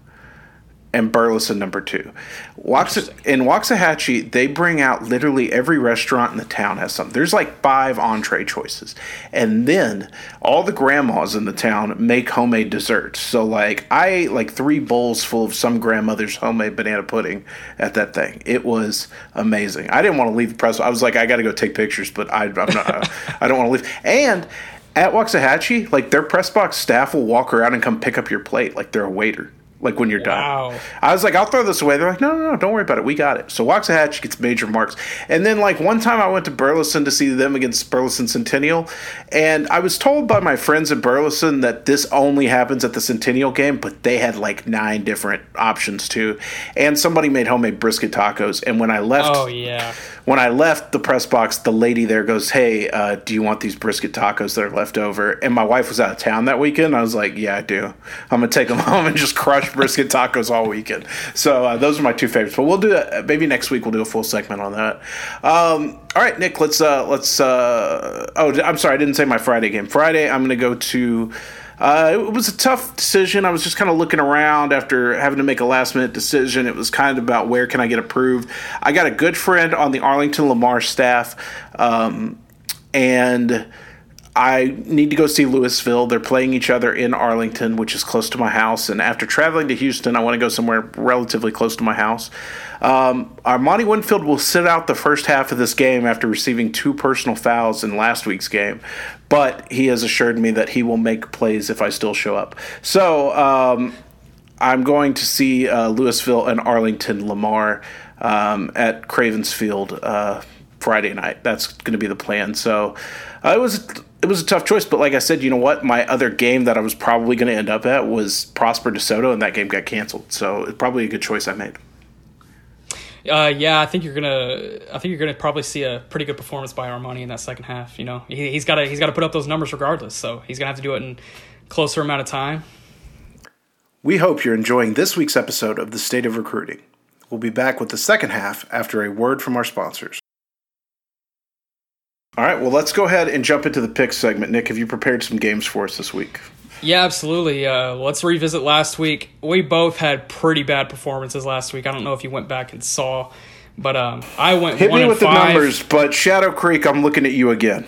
and Burleson number two. Waxa- in Waxahachie, they bring out literally every restaurant in the town has something. There's like five entree choices. And then all the grandmas in the town make homemade desserts. So like I ate like three bowls full of some grandmother's homemade banana pudding at that thing. It was amazing. I didn't want to leave the press. I was like, I got to go take pictures, but I, I'm not, I don't want to leave. And at Waxahachie, like their press box staff will walk around and come pick up your plate like they're a waiter. Like when you're wow. done. I was like, I'll throw this away. They're like, no, no, no, don't worry about it. We got it. So Waxahachie gets major marks. And then like one time I went to Burleson to see them against Burleson Centennial. And I was told by my friends at Burleson that this only happens at the Centennial game, but they had like nine different options too. And somebody made homemade brisket tacos. And when I left, oh, yeah. when I left the press box, the lady there goes, hey, uh, do you want these brisket tacos that are left over? And my wife was out of town that weekend. I was like, yeah, I do. I'm going to take them home and just crush brisket tacos all weekend. So uh, those are my two favorites, but we'll do that. Maybe next week we'll do a full segment on that. Um, all right, Nick, let's uh, let's uh, oh I'm sorry I didn't say my Friday game. Friday I'm gonna go to uh, it was a tough decision. I was just kind of looking around after having to make a last minute decision. It was kind of about where can I get approved. I got a good friend on the Arlington Lamar staff, um, and I need to go see Louisville. They're playing each other in Arlington, which is close to my house. And after traveling to Houston, I want to go somewhere relatively close to my house. Um, Armani Winfield will sit out the first half of this game after receiving two personal fouls in last week's game. But he has assured me that he will make plays if I still show up. So um, I'm going to see uh, Louisville and Arlington Lamar um, at Cravens Field uh, Friday night. That's going to be the plan. So uh, it was... It was a tough choice, but like I said, you know what? My other game that I was probably going to end up at was Prosper DeSoto, and that game got canceled. So it's probably a good choice I made. Uh, yeah, I think you're gonna. I think you're gonna probably see a pretty good performance by Armani in that second half. You know, he, he's got to he's got to put up those numbers regardless. So he's gonna have to do it in a closer amount of time. We hope you're enjoying this week's episode of the State of Recruiting. We'll be back with the second half after a word from our sponsors. All right, well, let's go ahead and jump into the pick segment. Nick, have you prepared some games for us this week? Yeah, absolutely. Uh, let's revisit last week. We both had pretty bad performances last week. I don't know if you went back and saw, but um, I went Hit one and five. Hit me with the numbers, but Shadow Creek, I'm looking at you again.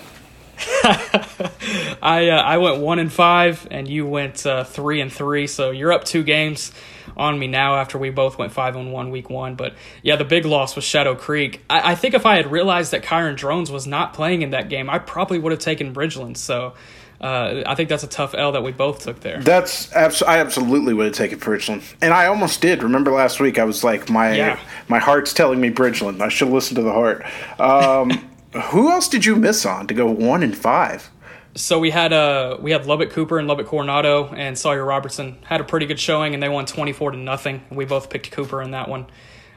I uh, I went one and five, and you went uh, three and three. So you're up two games on me now after we both went five and one week one. But yeah, the big loss was Shadow Creek. I, I think if I had realized that Kyron Drones was not playing in that game, I probably would have taken Bridgeland. So uh, I think that's a tough L that we both took there. That's abs- I absolutely would have taken Bridgeland, and I almost did. Remember last week I was like, my yeah. my heart's telling me Bridgeland. I should listen to the heart. Um, Who else did you miss on to go one and five? So we had uh we had Lubbock Cooper and Lubbock Coronado, and Sawyer Robertson had a pretty good showing, and they won twenty-four to nothing. We both picked Cooper in that one.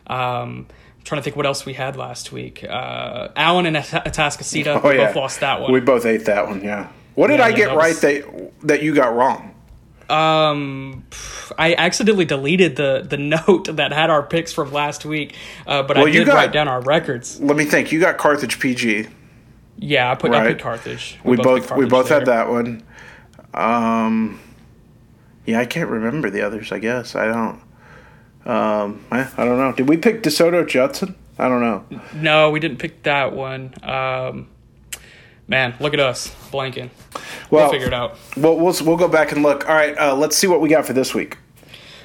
Um, I'm trying to think what else we had last week. Uh, Allen and At- Atascocita, oh, we yeah. both lost that one. We both ate that one. Yeah. What did yeah, I get that was... right that that you got wrong? Um, I accidentally deleted the, the note that had our picks from last week, uh, but well, I did got, write down our records. Let me think. You got Carthage P G. Yeah, I put right. I put Carthage. We, we both, both Carthage we both there. had that one. Um, yeah, I can't remember the others. I guess I don't. Um, I, I don't know. Did we pick DeSoto Judson? I don't know. No, we didn't pick that one. Um. Man, look at us blanking. Well, we'll figure it out. Well, we'll we'll go back and look. All right, uh, let's see what we got for this week.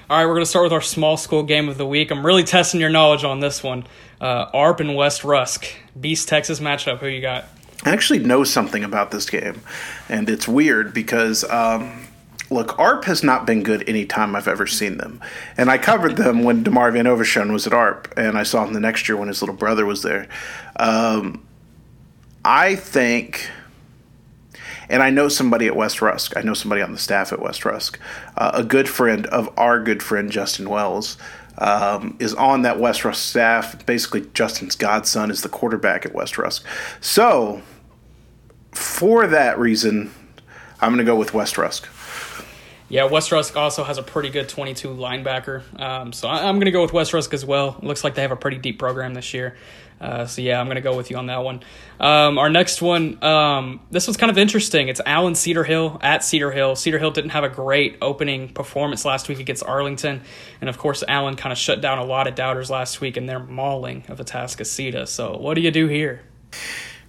All right, we're going to start with our small school game of the week. I'm really testing your knowledge on this one. Uh, A R P and West Rusk, Beast Texas matchup. Who you got? I actually know something about this game, and it's weird because um, look, A R P has not been good any time I've ever seen them, and I covered them when DeMar Van Overshown was at A R P, and I saw him the next year when his little brother was there. Um, I think, and I know somebody at West Rusk. I know somebody on the staff at West Rusk. Uh, a good friend of our good friend Justin Wells um, is on that West Rusk staff. Basically, Justin's godson is the quarterback at West Rusk. So, for that reason, I'm going to go with West Rusk. Yeah, West Rusk also has a pretty good twenty-two linebacker. Um, so I, I'm going to go with West Rusk as well. Looks like they have a pretty deep program this year. Uh, so, yeah, I'm going to go with you on that one. Um, our next one, um, this was kind of interesting. It's Allen Cedar Hill at Cedar Hill. Cedar Hill didn't have a great opening performance last week against Arlington. And, of course, Allen kind of shut down a lot of doubters last week in their mauling of Atascocita. So what do you do here?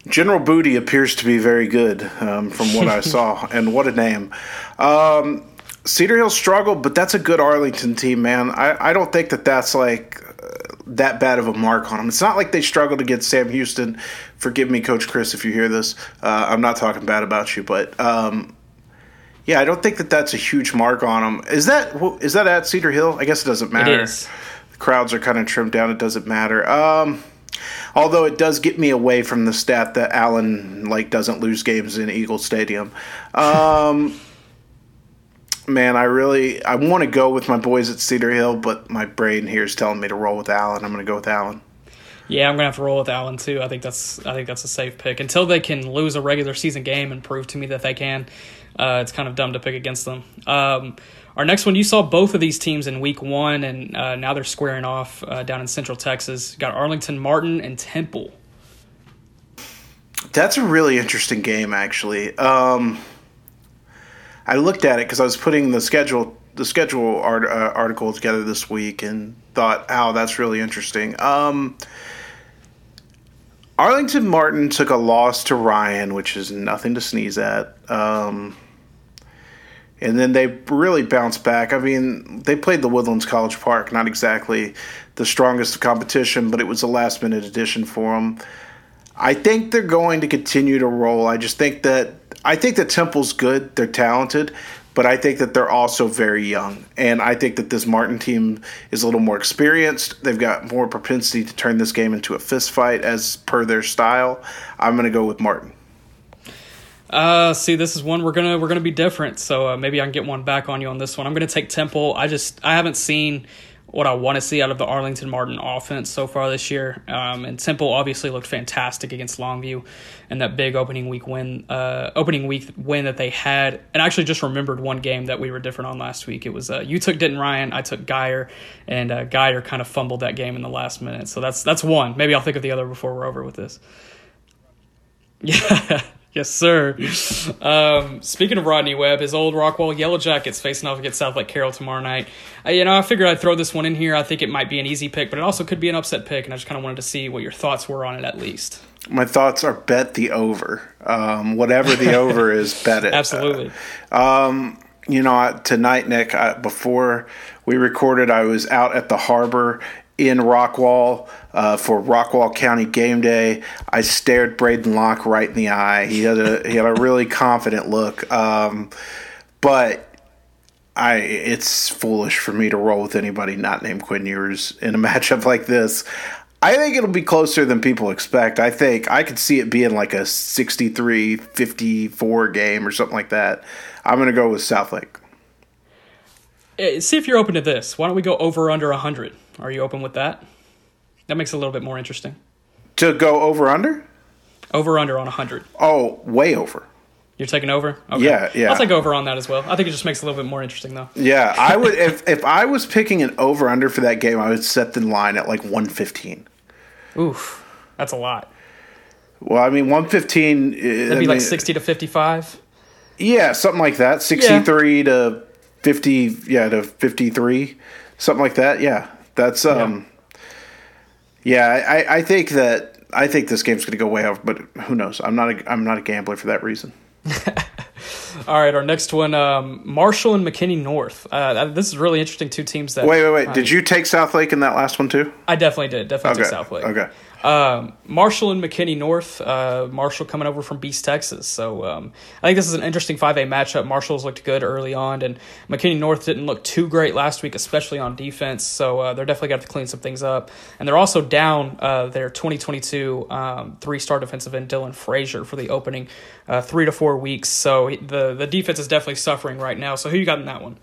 General Booty appears to be very good um, from what I saw. And what a name. Um Cedar Hill struggled, but that's a good Arlington team, man. I, I don't think that that's, like, uh, that bad of a mark on them. It's not like they struggled against Sam Houston. Forgive me, Coach Chris, if you hear this. Uh, I'm not talking bad about you, but, um, yeah, I don't think that that's a huge mark on them. Is that, is that at Cedar Hill? I guess it doesn't matter. It is. The crowds are kind of trimmed down. It doesn't matter. Um, although it does get me away from the stat that Allen, like, doesn't lose games in Eagle Stadium. Um Man, I really I want to go with my boys at Cedar Hill, but my brain here is telling me to roll with Allen. I'm going to go with Allen. Yeah, I'm going to have to roll with Allen too. I think that's I think that's a safe pick until they can lose a regular season game and prove to me that they can. Uh, it's kind of dumb to pick against them. Um, our next one, you saw both of these teams in week one, and uh, now they're squaring off uh, down in Central Texas. Got Arlington Martin and Temple. That's a really interesting game, actually. Um, I looked at it because I was putting the schedule the schedule art, uh, article together this week and thought, oh, that's really interesting. Um, Arlington Martin took a loss to Ryan, which is nothing to sneeze at. Um, and then they really bounced back. I mean, they played the Woodlands College Park, not exactly the strongest of competition, but it was a last-minute addition for them. I think they're going to continue to roll. I just think that I think that Temple's good. They're talented, but I think that they're also very young. And I think that this Martin team is a little more experienced. They've got more propensity to turn this game into a fist fight as per their style. I'm going to go with Martin. Uh, see, this is one we're gonna we're gonna be different. So uh, maybe I can get one back on you on this one. I'm going to take Temple. I just I haven't seen what I want to see out of the Arlington Martin offense so far this year. Um, and Temple obviously looked fantastic against Longview and that big opening week win uh, opening week win that they had. And I actually just remembered one game that we were different on last week. It was uh, you took Denton Ryan, I took Guyer, and uh, Guyer kind of fumbled that game in the last minute. So that's that's one. Maybe I'll think of the other before we're over with this. Yeah. Yes, sir. Um, speaking of Rodney Webb, his old Rockwall Yellow Jackets facing off against South Lake Carroll tomorrow night. I, you know, I figured I'd throw this one in here. I think it might be an easy pick, but it also could be an upset pick, and I just kind of wanted to see what your thoughts were on it at least. My thoughts are bet the over. Um, whatever the over is, bet it. Absolutely. Uh, um, you know, I, tonight, Nick, I, before we recorded, I was out at the harbor in Rockwall uh, for Rockwall County game day. I stared Braden Locke right in the eye. He had a he had a really confident look, um, but I it's foolish for me to roll with anybody not named Quinn Ewers in a matchup like this. I think it'll be closer than people expect. I think I could see it being like a sixty-three fifty-four game or something like that. I'm going to go with Southlake. See if you're open to this. Why don't we go over under one hundred? Are you open with that? That makes it a little bit more interesting. To go over under? Over under on one hundred. Oh, way over. You're taking over? Okay. Yeah, yeah. I'll take over on that as well. I think it just makes it a little bit more interesting, though. Yeah, I would. if if I was picking an over under for that game, I would set the line at like one fifteen. Oof, that's a lot. Well, I mean, one fifteen. That'd I be mean, like sixty to fifty-five. Yeah, something like that. sixty-three yeah. to fifty. Yeah, to fifty-three, something like that. Yeah. That's um, yeah. yeah I, I think that I think this game's going to go way over, but who knows? I'm not a I'm not a gambler for that reason. All right, our next one, um, Marshall and McKinney North. Uh, this is really interesting. Two teams that wait, wait, wait. I, did you take Southlake in that last one too? I definitely did. Definitely okay. took Southlake. Okay. Um, Marshall and McKinney North. Uh, Marshall coming over from Beast, Texas. So um, I think this is an interesting five A matchup. Marshall's looked good early on, and McKinney North didn't look too great last week, especially on defense. So uh, they're definitely going to have to clean some things up. And they're also down uh, their twenty twenty-two um, three-star defensive end Dylan Frazier for the opening uh, three to four weeks. So the the defense is definitely suffering right now. So who you got in that one?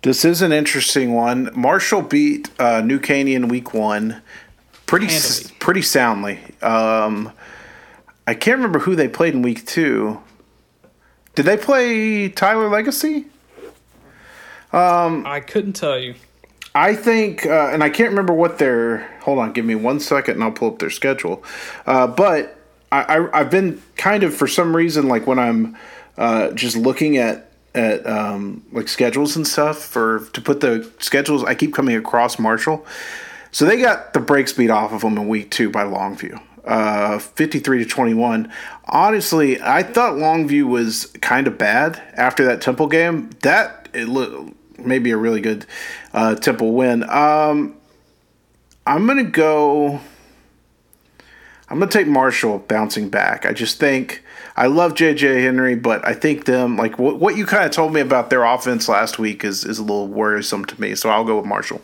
This is an interesting one. Marshall beat uh, New Canaan week one. Pretty handily. pretty soundly. Um, I can't remember who they played in week two. Did they play Tyler Legacy? Um, I couldn't tell you. I think, uh, and I can't remember what their – hold on, give me one second and I'll pull up their schedule. Uh, but I, I, I've been kind of for some reason like when I'm uh, just looking at, at um, like schedules and stuff for to put the schedules, I keep coming across Marshall. So they got the brakes beat off of them in week two by Longview, uh, fifty-three to twenty-one. Honestly, I thought Longview was kind of bad after that Temple game. That it lo- may be a really good uh, Temple win. Um, I'm going to go – I'm going to take Marshall bouncing back. I just think – I love J J Henry, but I think them – like w- what you kind of told me about their offense last week is, is a little worrisome to me, so I'll go with Marshall.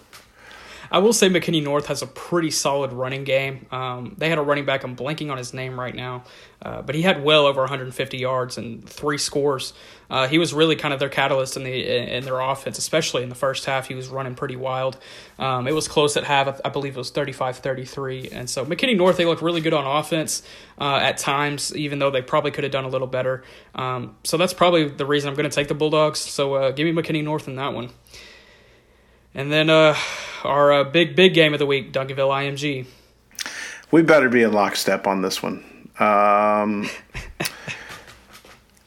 I will say McKinney North has a pretty solid running game. Um, they had a running back, I'm blanking on his name right now, uh, but he had well over one hundred fifty yards and three scores. Uh, he was really kind of their catalyst in the in their offense, especially in the first half. He was running pretty wild. Um, it was close at half. I believe it was thirty-five thirty-three. And so McKinney North, they look really good on offense uh, at times, even though they probably could have done a little better. Um, so that's probably the reason I'm going to take the Bulldogs. So uh, give me McKinney North in that one. And then uh, our uh, big, big game of the week, Duncanville I M G. We better be in lockstep on this one. Um,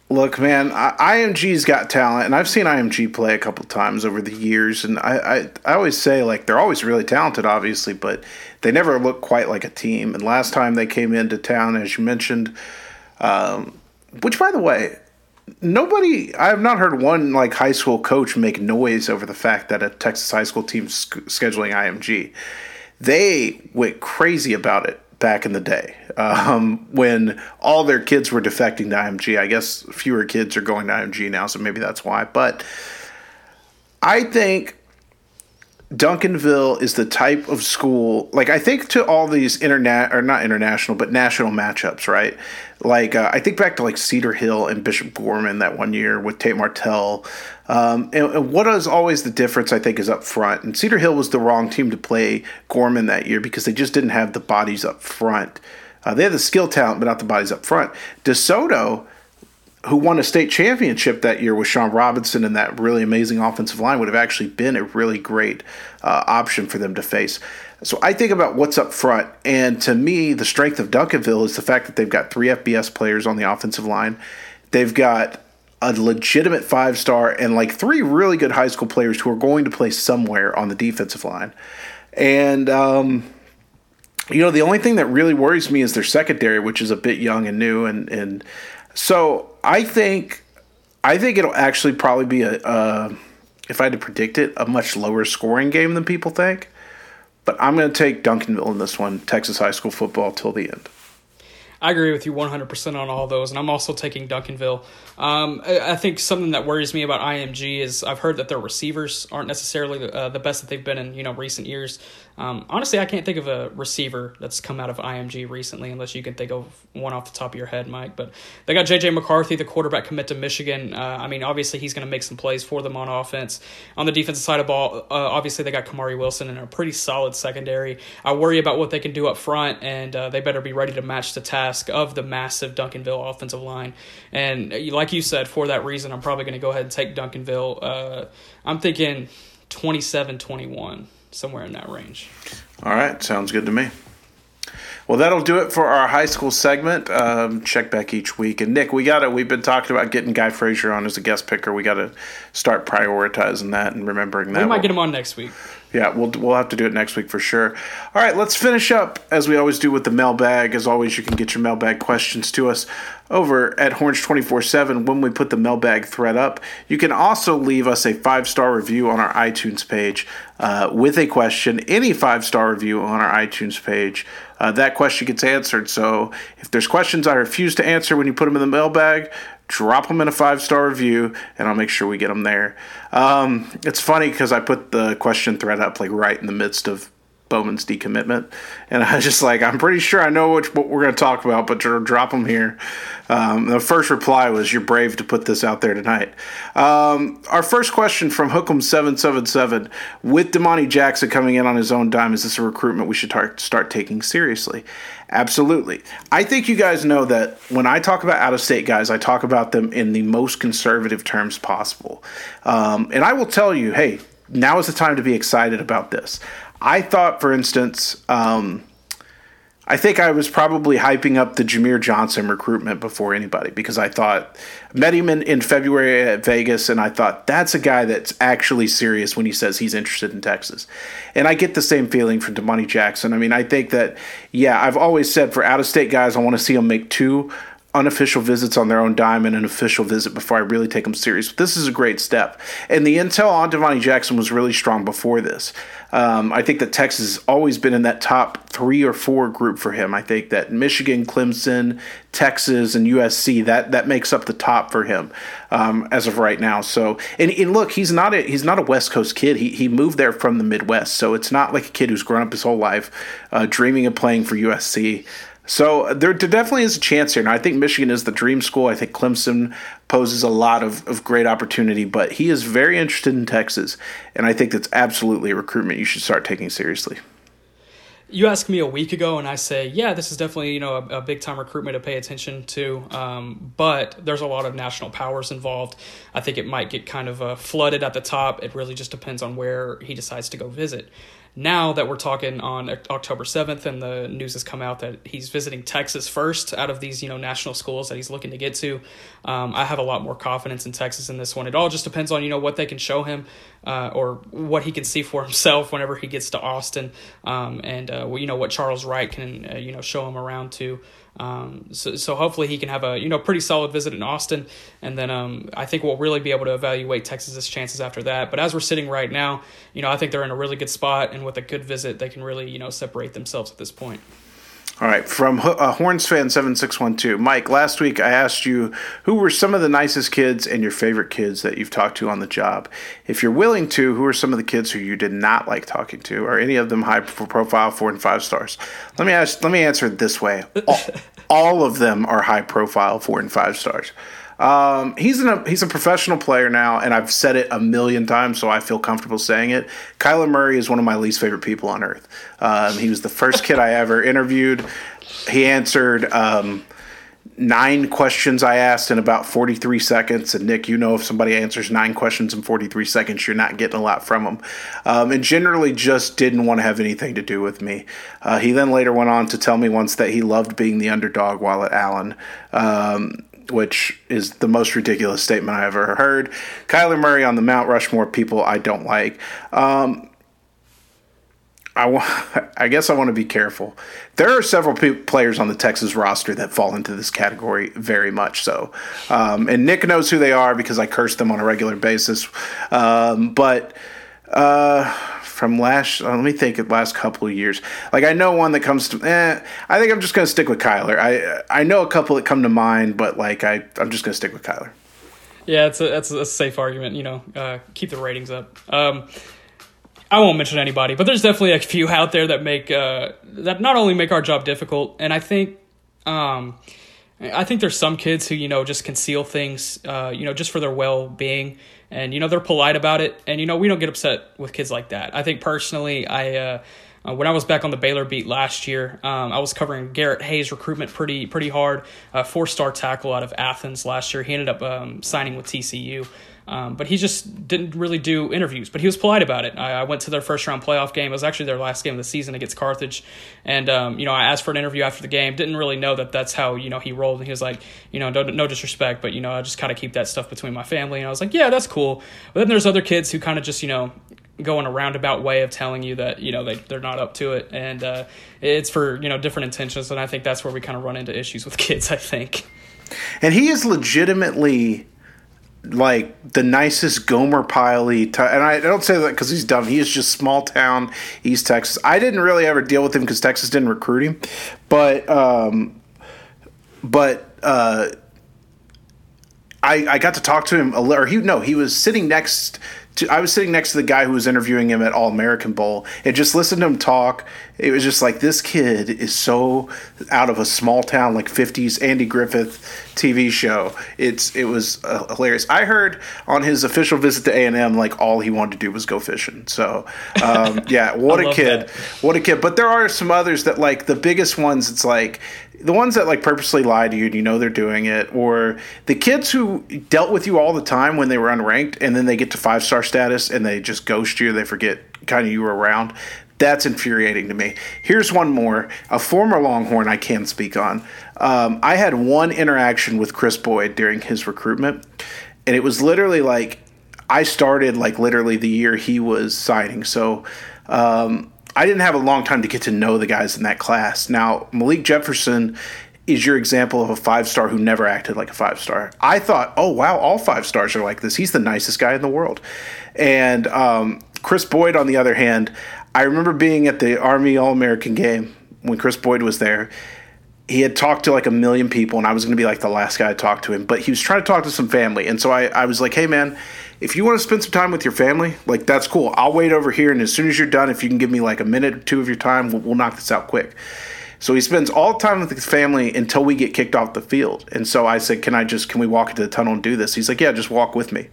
look, man, I, IMG's got talent, and I've seen I M G play a couple times over the years, and I, I, I always say, like, they're always really talented, obviously, but they never look quite like a team. And last time they came into town, as you mentioned, um, which, by the way, Nobody, I have not heard one like high school coach make noise over the fact that a Texas high school team's sc- scheduling I M G. They went crazy about it back in the day um, when all their kids were defecting to I M G. I guess fewer kids are going to I M G now, so maybe that's why. But I think Duncanville is the type of school, like I think to all these internet or not international, but national matchups, right? Like uh, I think back to like Cedar Hill and Bishop Gorman that one year with Tate Martell. Um, and, and what is always the difference, I think, is up front. And Cedar Hill was the wrong team to play Gorman that year because they just didn't have the bodies up front. Uh, they had the skill talent, but not the bodies up front. DeSoto who won a state championship that year with Sean Robinson and that really amazing offensive line would have actually been a really great uh, option for them to face. So I think about what's up front, and to me, the strength of Duncanville is the fact that they've got three F B S players on the offensive line. They've got a legitimate five-star and like three really good high school players who are going to play somewhere on the defensive line. And, um, you know, the only thing that really worries me is their secondary, which is a bit young and new. And, and so I think I think it'll actually probably be, a, a if I had to predict it, a much lower scoring game than people think. But I'm going to take Duncanville in this one, Texas high school football till the end. I agree with you one hundred percent on all those, and I'm also taking Duncanville. Um, I, I think something that worries me about I M G is I've heard that their receivers aren't necessarily uh, the best that they've been in, you know, recent years. Um, honestly, I can't think of a receiver that's come out of I M G recently, unless you can think of one off the top of your head, Mike. But they got J J McCarthy, the quarterback commit to Michigan. Uh, I mean, obviously he's going to make some plays for them on offense. On the defensive side of ball, uh, obviously they got Kamari Wilson and a pretty solid secondary. I worry about what they can do up front, and uh, they better be ready to match the task of the massive Duncanville offensive line. And like you said, for that reason, I'm probably going to go ahead and take Duncanville. Uh, I'm thinking twenty-seven twenty-one, somewhere in that range. All right. Sounds good to me. Well, that'll do it for our high school segment. Um, check back each week. And, Nick, we got to, we've been talking about getting Guy Frazier on as a guest picker. We got to start prioritizing that and remembering that. We might we'll, get him on next week. Yeah, we'll we'll have to do it next week for sure. All right, let's finish up, as we always do, with the mailbag. As always, you can get your mailbag questions to us over at Horns twenty-four seven when we put the mailbag thread up. You can also leave us a five-star review on our iTunes page uh, with a question. Any five-star review on our iTunes page, uh, that question gets answered. So if there's questions I refuse to answer when you put them in the mailbag, drop them in a five-star review, and I'll make sure we get them there. Um, it's funny because I put the question thread up like right in the midst of Bowman's decommitment, and I was just like, I'm pretty sure I know which, what we're going to talk about, but drop them here. Um, the first reply was, you're brave to put this out there tonight. Um, our first question from Hookem seven seven seven, with DeDamani Jackson coming in on his own dime, is this a recruitment we should tar- start taking seriously? Absolutely. I think you guys know that when I talk about out-of-state guys, I talk about them in the most conservative terms possible. Um, and I will tell you, hey, now is the time to be excited about this. I thought, for instance, um, I think I was probably hyping up the Jameer Johnson recruitment before anybody, because I thought, met him in, in February at Vegas, and I thought, that's a guy that's actually serious when he says he's interested in Texas. And I get the same feeling from DeDamani Jackson. I mean, I think that, yeah, I've always said for out-of-state guys, I want to see them make two unofficial visits on their own dime and an official visit before I really take them serious. But this is a great step. And the intel on DeDamani Jackson was really strong before this. Um, I think that Texas has always been in that top three or four group for him. I think that Michigan, Clemson, Texas, and U S C, that that makes up the top for him um, as of right now. So, and, and look, he's not a he's not a West Coast kid. He he moved there from the Midwest, so it's not like a kid who's grown up his whole life uh, dreaming of playing for U S C. So there definitely is a chance here. Now, I think Michigan is the dream school. I think Clemson poses a lot of, of great opportunity, but he is very interested in Texas, and I think that's absolutely a recruitment you should start taking seriously. You asked me a week ago, and I say, yeah, this is definitely, you know, a, a big-time recruitment to pay attention to, um, but there's a lot of national powers involved. I think it might get kind of uh, flooded at the top. It really just depends on where he decides to go visit. Now that we're talking on October seventh and the news has come out that he's visiting Texas first out of these, you know, national schools that he's looking to get to, um, I have a lot more confidence in Texas in this one. It all just depends on, you know, what they can show him uh, or what he can see for himself whenever he gets to Austin um, and, uh, you know, what Charles Wright can, uh, you know, show him around to. Um, so, so hopefully he can have a, you know, pretty solid visit in Austin. And then, um, I think we'll really be able to evaluate Texas's chances after that. But as we're sitting right now, you know, I think they're in a really good spot, and with a good visit, they can really, you know, separate themselves at this point. All right. From uh, Horns Fan seven six one two, Mike, last week I asked you who were some of the nicest kids and your favorite kids that you've talked to on the job. If you're willing to, who are some of the kids who you did not like talking to? Are any of them high profile, four and five stars? Let me ask, let me answer it this way. All, all of them are high profile, four and five stars. Um, he's an, he's a professional player now, and I've said it a million times, so I feel comfortable saying it. Kyler Murray is one of my least favorite people on earth. Um, he was the first kid I ever interviewed. He answered, um, nine questions I asked in about forty-three seconds. And Nick, you know, if somebody answers nine questions in forty-three seconds, you're not getting a lot from them. Um, and generally just didn't want to have anything to do with me. Uh, he then later went on to tell me once that he loved being the underdog while at Allen, um, which is the most ridiculous statement I ever heard. Kyler Murray on the Mount Rushmore people I don't like. Um, I, w- I guess I want to be careful. There are several p- players on the Texas roster that fall into this category very much so. Um, and Nick knows who they are because I curse them on a regular basis. Um, but uh, from last, let me think of last couple of years. Like I know one that comes to, eh, I think I'm just going to stick with Kyler. I I know a couple that come to mind, but like I, I'm just going to stick with Kyler. Yeah, it's a, that's a safe argument, you know, uh, keep the ratings up. Um I won't mention anybody, but there's definitely a few out there that make uh, that not only make our job difficult, and I think um, I think there's some kids who, you know, just conceal things, uh, you know, just for their well-being, and, you know, they're polite about it, and, you know, we don't get upset with kids like that. I think personally, I uh, uh, when I was back on the Baylor beat last year, um, I was covering Garrett Hayes' recruitment pretty pretty hard, a four-star tackle out of Athens last year. He ended up um, signing with T C U. Um, but he just didn't really do interviews, but he was polite about it. I, I went to their first round playoff game. It was actually their last game of the season against Carthage. And, um, you know, I asked for an interview after the game, didn't really know that that's how, you know, he rolled. And he was like, you know, no, no disrespect, but, you know, I just kind of keep that stuff between my family. And I was like, yeah, that's cool. But then there's other kids who kind of just, you know, go in a roundabout way of telling you that, you know, they, they're not up to it. And uh, it's for, you know, different intentions. And I think that's where we kind of run into issues with kids, I think. And he is legitimately like the nicest Gomer Pyle-y t- and I don't say that because he's dumb. He is just small town East Texas. I didn't really ever deal with him because Texas didn't recruit him, but um, but uh, I I got to talk to him. Or he no, he was sitting next. to I was sitting next to the guy who was interviewing him at All American Bowl, and just listened to him talk. It was just like, this kid is so out of a small town, like fifties Andy Griffith T V show. It's it was uh, hilarious. I heard on his official visit to A and M, like all he wanted to do was go fishing. So um, yeah, what a kid, that. what a kid. But there are some others that like the biggest ones. It's like the ones that like purposely lie to you and you know they're doing it, or the kids who dealt with you all the time when they were unranked and then they get to five star status and they just ghost you. They forget kind of you were around. That's infuriating to me. Here's one more. A former Longhorn I can speak on. Um, I had one interaction with Chris Boyd during his recruitment, and it was literally like I started like literally the year he was signing. So um, I didn't have a long time to get to know the guys in that class. Now, Malik Jefferson is your example of a five-star who never acted like a five-star. I thought, oh, wow, all five-stars are like this. He's the nicest guy in the world. And um, Chris Boyd, on the other hand, I remember being at the Army All-American game when Chris Boyd was there. He had talked to like a million people, and I was going to be like the last guy to talk to him. But he was trying to talk to some family. And so I, I was like, hey, man, if you want to spend some time with your family, like that's cool. I'll wait over here, and as soon as you're done, if you can give me like a minute or two of your time, we'll, we'll knock this out quick. So he spends all the time with his family until we get kicked off the field. And so I said, can I just, can we walk into the tunnel and do this? He's like, yeah, just walk with me.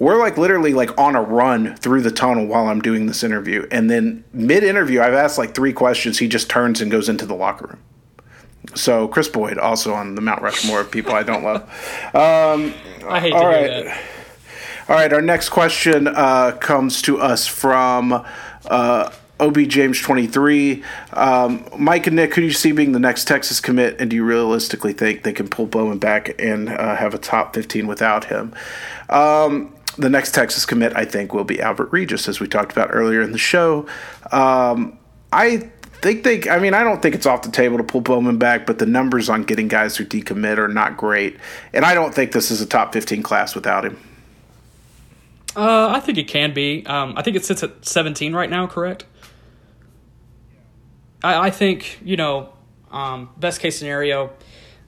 We're like literally like on a run through the tunnel while I'm doing this interview. And then mid-interview, I've asked like three questions. He just turns and goes into the locker room. So Chris Boyd, also on the Mount Rushmore of people I don't love. Um, I hate to hear that. All right. Our next question uh, comes to us from uh, O B James twenty-three. Um, Mike and Nick, who do you see being the next Texas commit, and do you realistically think they can pull Bowman back and uh, have a top fifteen without him? Um, the next Texas commit, I think, will be Albert Regis, as we talked about earlier in the show. Um, I think they – I mean, I don't think it's off the table to pull Bowman back, but the numbers on getting guys who decommit are not great, and I don't think this is a top fifteen class without him. Uh, I think it can be. Um, I think it sits at seventeen right now, correct? I, I think, you know, um, best case scenario,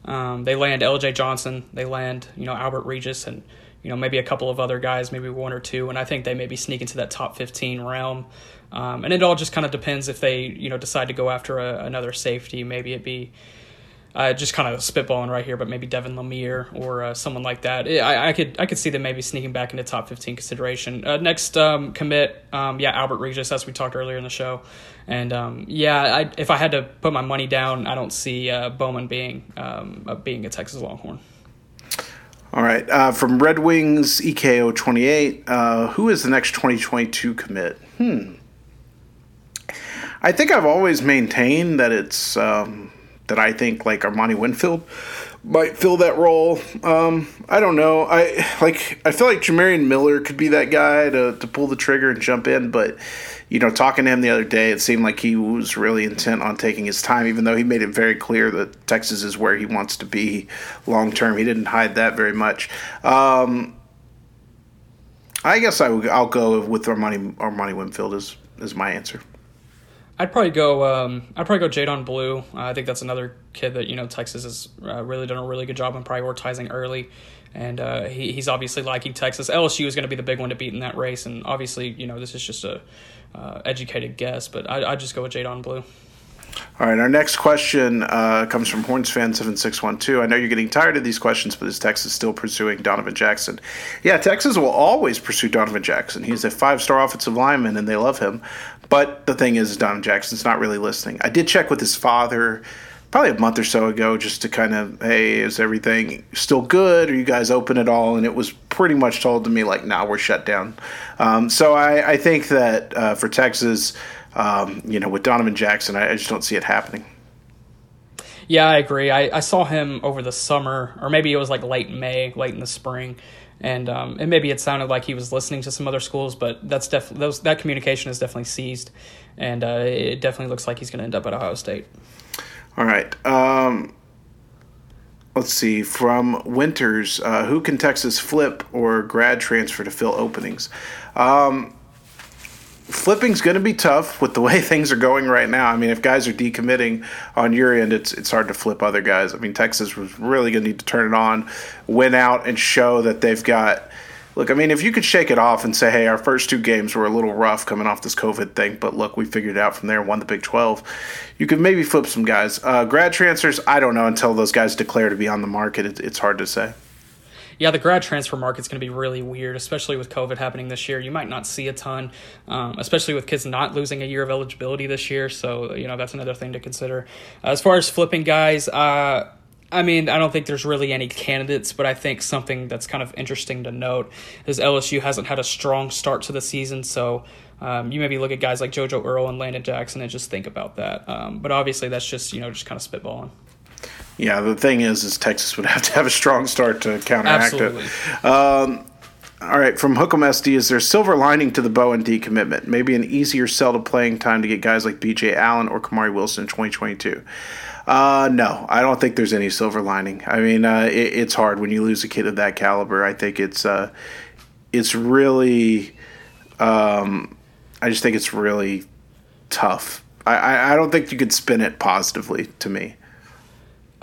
um, they land L J Johnson, they land, you know, Albert Regis, and, you know, maybe a couple of other guys, maybe one or two, and I think they maybe sneak into that top fifteen realm. Um, and it all just kind of depends if they, you know, decide to go after a, another safety. Maybe it be, Uh, just kind of spitballing right here, but maybe Devin Lemire or uh, someone like that. I, I could I could see them maybe sneaking back into top fifteen consideration. Uh, next um, commit, um, yeah, Albert Regis, as we talked earlier in the show. And, um, yeah, I, if I had to put my money down, I don't see uh, Bowman being um, uh, being a Texas Longhorn. All right. Uh, from Red Wings, E K O twenty-eight, uh, who is the next twenty twenty-two commit? Hmm. I think I've always maintained that it's um, – that I think like Armani Winfield might fill that role. Um, I don't know. I like. I feel like Jamarian Miller could be that guy to, to pull the trigger and jump in. But, you know, talking to him the other day, it seemed like he was really intent on taking his time, even though he made it very clear that Texas is where he wants to be long term. He didn't hide that very much. Um, I guess I would, I'll go with Armani Armani Winfield as as my answer. I'd probably go. Um, I'd probably go Jadon Blue. Uh, I think that's another kid that you know Texas has uh, really done a really good job in prioritizing early, and uh, he, he's obviously liking Texas. L S U is going to be the big one to beat in that race, and obviously you know this is just a uh, educated guess, but I I'd just go with Jadon Blue. All right, our next question uh, comes from Horns Fan seven six one two. I know you're getting tired of these questions, but is Texas still pursuing Donovan Jackson? Yeah, Texas will always pursue Donovan Jackson. He's a five-star offensive lineman, and they love him. But the thing is, Donovan Jackson's not really listening. I did check with his father probably a month or so ago just to kind of, hey, is everything still good? Are you guys open at all? And it was pretty much told to me, like, nah, we're shut down. Um, so I, I think that uh, for Texas – Um, you know, with Donovan Jackson, I, I just don't see it happening. Yeah, I agree. I, I saw him over the summer, or maybe it was like late May, late in the spring, and um, and maybe it sounded like he was listening to some other schools, but that's def- those, that communication is definitely ceased, and uh, it definitely looks like he's going to end up at Ohio State. All right. Um, let's see. From Winters, uh, who can Texas flip or grad transfer to fill openings? Um Flipping's going to be tough with the way things are going right now. I mean, if guys are decommitting on your end, it's it's hard to flip other guys. I mean, Texas was really going to need to turn it on, win out, and show that they've got – look, I mean, if you could shake it off and say, hey, our first two games were a little rough coming off this COVID thing, but look, we figured it out from there and won the Big twelve, you could maybe flip some guys. Uh, grad transfers, I don't know, until those guys declare to be on the market, it, it's hard to say. Yeah, the grad transfer market's going to be really weird, especially with COVID happening this year. You might not see a ton, um, especially with kids not losing a year of eligibility this year. So, you know, that's another thing to consider. As far as flipping guys, uh, I mean, I don't think there's really any candidates, but I think something that's kind of interesting to note is L S U hasn't had a strong start to the season. So um, you maybe look at guys like JoJo Earl and Landon Jackson and just think about that. Um, but obviously that's just, you know, just kind of spitballing. Yeah, the thing is, is Texas would have to have a strong start to counteract Absolutely. It. Um, all right, from Hook'em S D, is there a silver lining to the Bowen decommitment? Maybe an easier sell to playing time to get guys like B J Allen or Kamari Wilson in twenty twenty-two? Uh, no, I don't think there's any silver lining. I mean, uh, it, it's hard when you lose a kid of that caliber. I think it's uh, it's really um, – I just think it's really tough. I, I, I don't think you could spin it positively to me.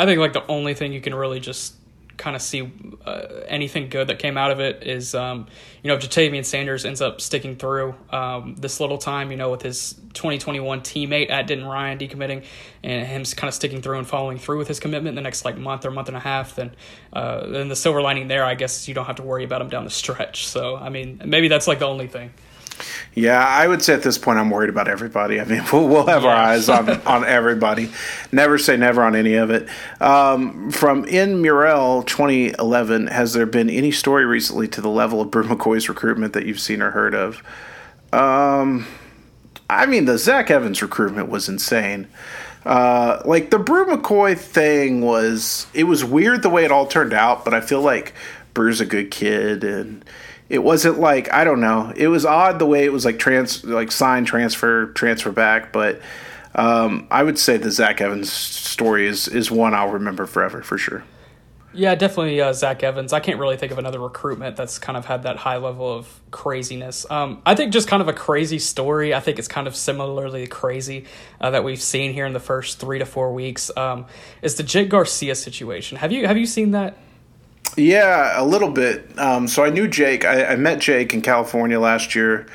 I think like the only thing you can really just kind of see uh, anything good that came out of it is, um, you know, if Ja'Tavion Sanders ends up sticking through um, this little time, you know, with his twenty twenty-one teammate at Denton Ryan decommitting and him kind of sticking through and following through with his commitment in the next like month or month and a half, then, uh, then the silver lining there, I guess you don't have to worry about him down the stretch. So, I mean, maybe that's like the only thing. Yeah, I would say at this point I'm worried about everybody. I mean, we'll, we'll have yeah. our eyes on, on everybody. Never say never on any of it. Um, from In Murrell twenty eleven, has there been any story recently to the level of Brew McCoy's recruitment that you've seen or heard of? Um, I mean, the Zach Evans recruitment was insane. Uh, like, the Brew McCoy thing was – it was weird the way it all turned out, but I feel like Brew's a good kid and – it wasn't like, I don't know. It was odd the way it was like trans, like sign, transfer, transfer back. But um, I would say the Zach Evans story is, is one I'll remember forever for sure. Yeah, definitely uh, Zach Evans. I can't really think of another recruitment that's kind of had that high level of craziness. Um, I think just kind of a crazy story. I think it's kind of similarly crazy uh, that we've seen here in the first three to four weeks um, is the Jake Garcia situation. Have you have you seen that? Yeah, a little bit. Um, so I knew Jake. I, I met Jake in California last year.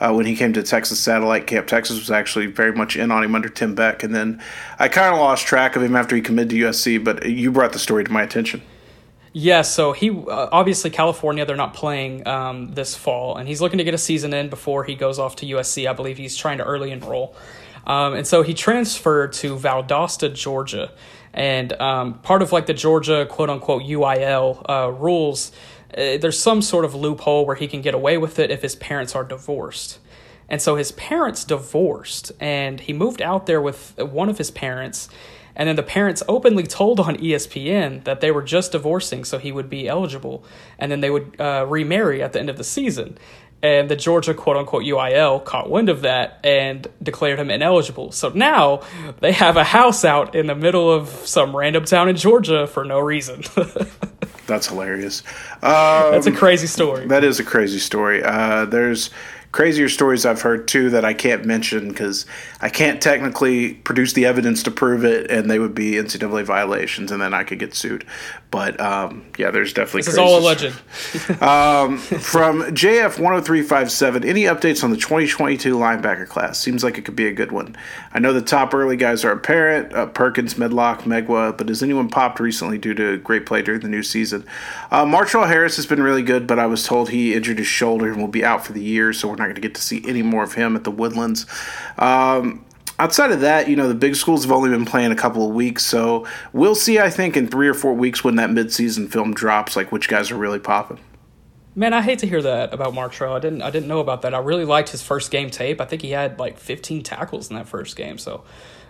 uh, when he came to Texas Satellite Camp. Texas was actually very much in on him under Tim Beck. And then I kind of lost track of him after he committed to U S C, but you brought the story to my attention. Yeah, so he uh, obviously California, they're not playing um, this fall, and he's looking to get a season in before he goes off to U S C. I believe he's trying to early enroll. Um, and so he transferred to Valdosta, Georgia. And um, part of like the Georgia quote-unquote U I L uh, rules, uh, there's some sort of loophole where he can get away with it if his parents are divorced. And so his parents divorced, and he moved out there with one of his parents. And then the parents openly told on E S P N that they were just divorcing so he would be eligible. And then they would uh, remarry at the end of the season. And the Georgia quote-unquote U I L caught wind of that and declared him ineligible. So now they have a house out in the middle of some random town in Georgia for no reason. That's hilarious. Um, That's a crazy story. That is a crazy story. Uh, there's crazier stories I've heard, too, that I can't mention because I can't technically produce the evidence to prove it, and they would be N C double A violations, and then I could get sued. But, um, yeah, there's definitely this crazy is all alleged. um, from J F one oh three five seven, any updates on the twenty twenty-two linebacker class? Seems like it could be a good one. I know the top early guys are apparent, uh, Perkins, Medlock, Megwa, but has anyone popped recently due to great play during the new season? Uh, Martrell Harris has been really good, but I was told he injured his shoulder and will be out for the year, so we're not going to get to see any more of him at the Woodlands. Um, outside of that, you know, the big schools have only been playing a couple of weeks, so we'll see, I think, in three or four weeks when that midseason film drops, like which guys are really popping. Man, I hate to hear that about Martrell. I didn't I didn't know about that. I really liked his first game tape. I think he had like fifteen tackles in that first game, so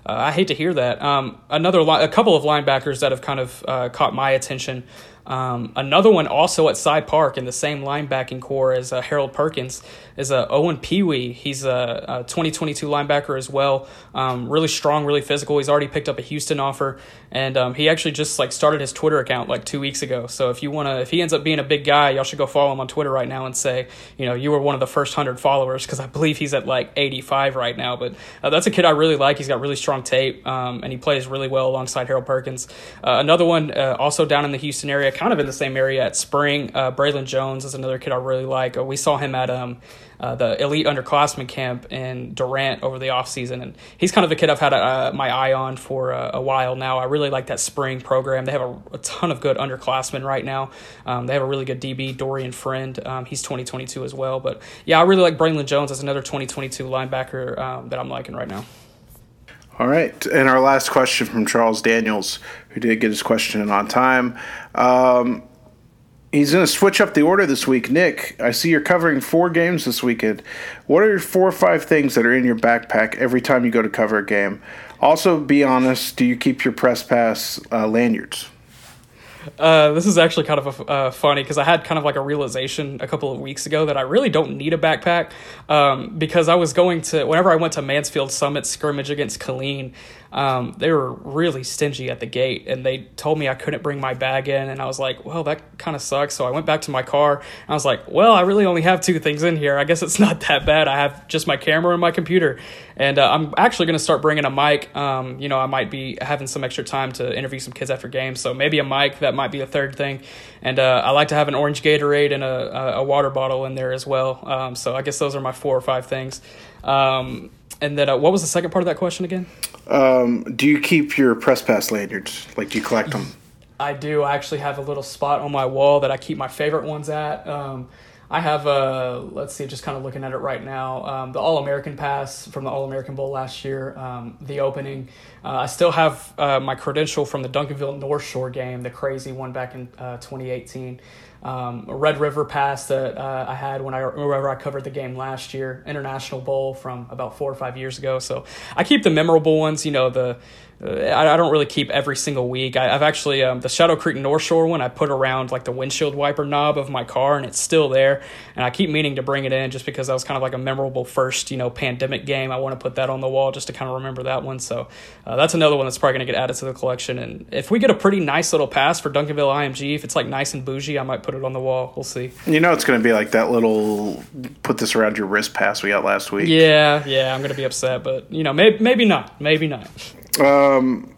uh, I hate to hear that. Um, another li- a couple of linebackers that have kind of uh, caught my attention. Um, another one also at Cy Park in the same linebacking corps as uh, Harold Perkins is uh, Owen Peewee. He's a, a twenty twenty-two linebacker as well. Um, really strong, really physical. He's already picked up a Houston offer, and um, he actually just like started his Twitter account like two weeks ago. So if you wanna, if he ends up being a big guy, y'all should go follow him on Twitter right now and say, you know, you were one of the first hundred followers, because I believe he's at like eighty-five right now. But uh, that's a kid I really like. He's got really strong tape, um, and he plays really well alongside Harold Perkins. Uh, another one uh, also down in the Houston area, kind of in the same area at Spring. Uh, Braylon Jones is another kid I really like. Uh, we saw him at um, uh, the Elite Underclassmen Camp in Durant over the offseason, and he's kind of a kid I've had uh, my eye on for uh, a while now. I really like that Spring program. They have a, a ton of good underclassmen right now. Um, they have a really good D B, Dorian Friend. Um, he's twenty twenty-two as well. But, yeah, I really like Braylon Jones as another twenty twenty-two linebacker um, that I'm liking right now. All right, and our last question from Charles Daniels, who did get his question in on time. Um, he's going to switch up the order this week. Nick, I see you're covering four games this weekend. What are your four or five things that are in your backpack every time you go to cover a game? Also, be honest, do you keep your press pass uh, lanyards? Uh, this is actually kind of a, uh, funny because I had kind of like a realization a couple of weeks ago that I really don't need a backpack um, because I was going to, whenever I went to Mansfield Summit scrimmage against Killeen, um, they were really stingy at the gate and they told me I couldn't bring my bag in. And I was like, well, that kind of sucks. So I went back to my car and I was like, well, I really only have two things in here. I guess it's not that bad. I have just my camera and my computer. And uh, I'm actually going to start bringing a mic. Um, you know, I might be having some extra time to interview some kids after games. So maybe a mic, that might be a third thing. And uh, I like to have an orange Gatorade and a, a water bottle in there as well. Um, so I guess those are my four or five things. Um, and then uh, what was the second part of that question again? Um, do you keep your press pass lanyards? Like, do you collect them? I do. I actually have a little spot on my wall that I keep my favorite ones at. Um, I have a, let's see, just kind of looking at it right now, um, the All-American Pass from the All-American Bowl last year, um, the opening. Uh, I still have uh, my credential from the Duncanville North Shore game, the crazy one back in uh, twenty eighteen. Um, a Red River Pass that uh, I had when I, whenever I covered the game last year, International Bowl from about four or five years ago. So I keep the memorable ones, you know, the I don't really keep every single week. I, I've actually, um, the Shadow Creek North Shore one, I put around like the windshield wiper knob of my car and it's still there. And I keep meaning to bring it in just because that was kind of like a memorable first, you know, pandemic game. I want to put that on the wall just to kind of remember that one. So uh, that's another one that's probably going to get added to the collection. And if we get a pretty nice little pass for Duncanville I M G, if it's like nice and bougie, I might put it on the wall. We'll see. You know, it's going to be like that little put this around your wrist pass we got last week. Yeah, yeah, I'm going to be upset, but, you know, maybe, maybe not. Maybe not. Um,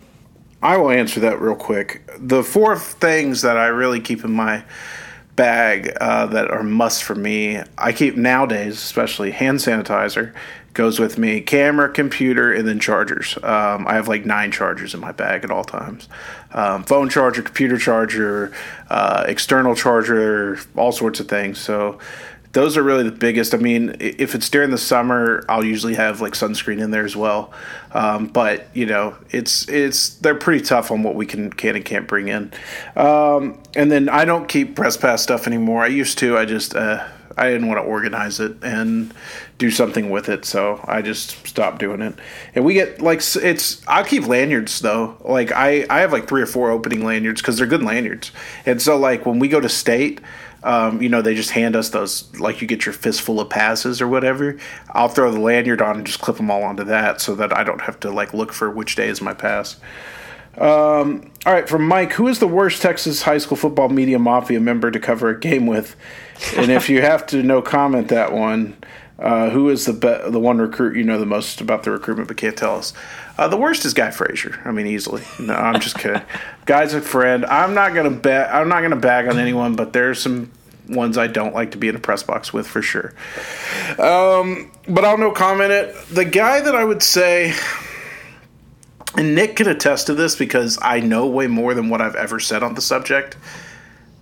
I will answer that real quick. The four things that I really keep in my bag uh, that are must for me. I keep, nowadays, especially hand sanitizer goes with me, camera, computer, and then chargers. Um, I have like nine chargers in my bag at all times. Um, phone charger, computer charger, uh, external charger, all sorts of things. So those are really the biggest. I mean, if it's during the summer, I'll usually have like sunscreen in there as well. Um, but you know, it's it's they're pretty tough on what we can can and can't bring in. Um, and then I don't keep press pass stuff anymore. I used to. I just uh, I didn't want to organize it and do something with it, so I just stopped doing it. And we get like it's. I'll keep lanyards though. Like I I have like three or four opening lanyards because they're good lanyards. And so like when we go to state. Um, you know, they just hand us those, like you get your fistful of passes or whatever. I'll throw the lanyard on and just clip them all onto that so that I don't have to, like, look for which day is my pass. Um, all right, from Mike, who is the worst Texas high school football media mafia member to cover a game with? And if you have to no comment that one, uh, who is the be- the one recruit you know the most about the recruitment but can't tell us? Uh, the worst is Guy Frazier. I mean, easily. No, I'm just kidding. Guy's a friend. I'm not gonna ba- I'm not gonna bag on anyone, but there's some ones I don't like to be in a press box with for sure. Um, but I'll no comment it. The guy that I would say, and Nick can attest to this because I know way more than what I've ever said on the subject.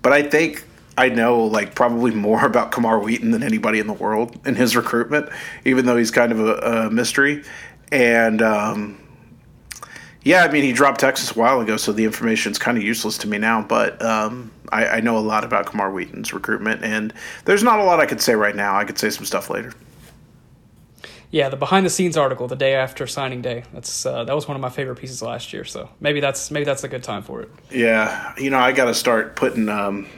But I think I know like probably more about Kamar Wheaton than anybody in the world in his recruitment, even though he's kind of a, a mystery. And um, yeah, I mean, he dropped Texas a while ago, so the information's kind of useless to me now. But um, I, I know a lot about Kamar Wheaton's recruitment, and there's not a lot I could say right now. I could say some stuff later. Yeah, the behind-the-scenes article the day after signing day. That's uh, that was one of my favorite pieces last year. So maybe that's maybe that's a good time for it. Yeah, you know, I got to start putting. Um,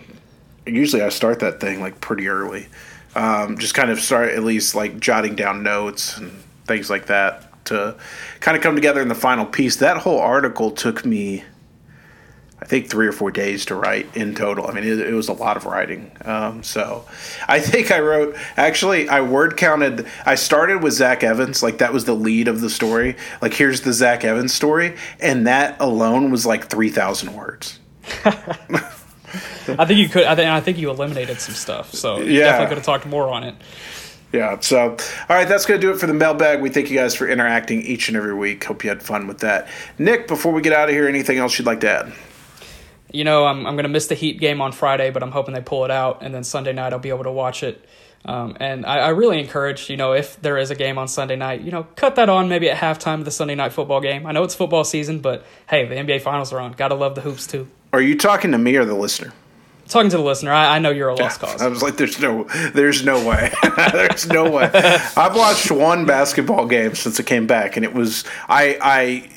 usually, I start that thing like pretty early. Um, just kind of start at least like jotting down notes and things like that. To kind of come together in the final piece. That whole article took me, I think, three or four days to write in total. I mean, it, it was a lot of writing. Um, so I think I wrote, actually, I word counted. I started with Zach Evans. Like, that was the lead of the story. Like, here's the Zach Evans story. And that alone was like three thousand words. I think you could, I, th- I think you eliminated some stuff. So you yeah. definitely could have talked more on it. Yeah, so, all right, that's going to do it for the mailbag. We thank you guys for interacting each and every week. Hope you had fun with that. Nick, before we get out of here, anything else you'd like to add? You know, I'm I'm going to miss the Heat game on Friday, but I'm hoping they pull it out, and then Sunday night I'll be able to watch it. Um, and I, I really encourage, you know, if there is a game on Sunday night, you know, cut that on maybe at halftime of the Sunday night football game. I know it's football season, but, hey, the N B A Finals are on. Got to love the hoops, too. Are you talking to me or the listener? Talking to the listener, I, I know you're a lost cause. I was like, there's no, there's no way. There's no way. I've watched one basketball game since it came back, and it was I,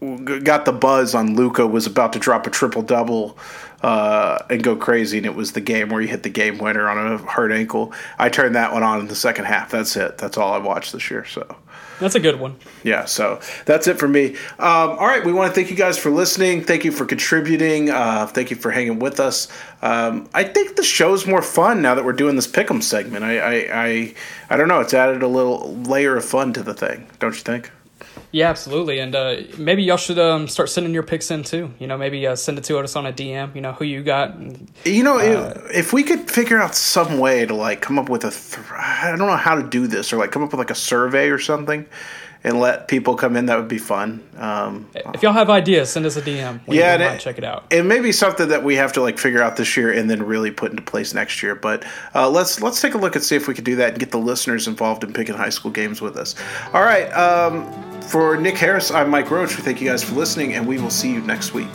I got the buzz on Luka was about to drop a triple-double uh, and go crazy, and it was the game where he hit the game winner on a hurt ankle. I turned that one on in the second half. That's it. That's all I watched this year, so. That's a good one. Yeah, so that's it for me. Um, all right, we want to thank you guys for listening. Thank you for contributing. Uh, thank you for hanging with us. Um, I think the show's more fun now that we're doing this pick'em segment. I, I, I, I don't know. It's added a little layer of fun to the thing, don't you think? Yeah, absolutely. And uh, maybe y'all should um, start sending your picks in, too. You know, maybe uh, send it to us on a D M, you know, who you got. And, you know, uh, if, if we could figure out some way to, like, come up with a th- – I don't know how to do this or, like, come up with, like, a survey or something and let people come in, that would be fun. Um, if y'all have ideas, send us a D M. We yeah, and it, check it out. It may be something that we have to, like, figure out this year and then really put into place next year. But uh, let's let's take a look and see if we can do that and get the listeners involved in picking high school games with us. All right, um, for Nick Harris, I'm Mike Roach. We thank you guys for listening, and we will see you next week.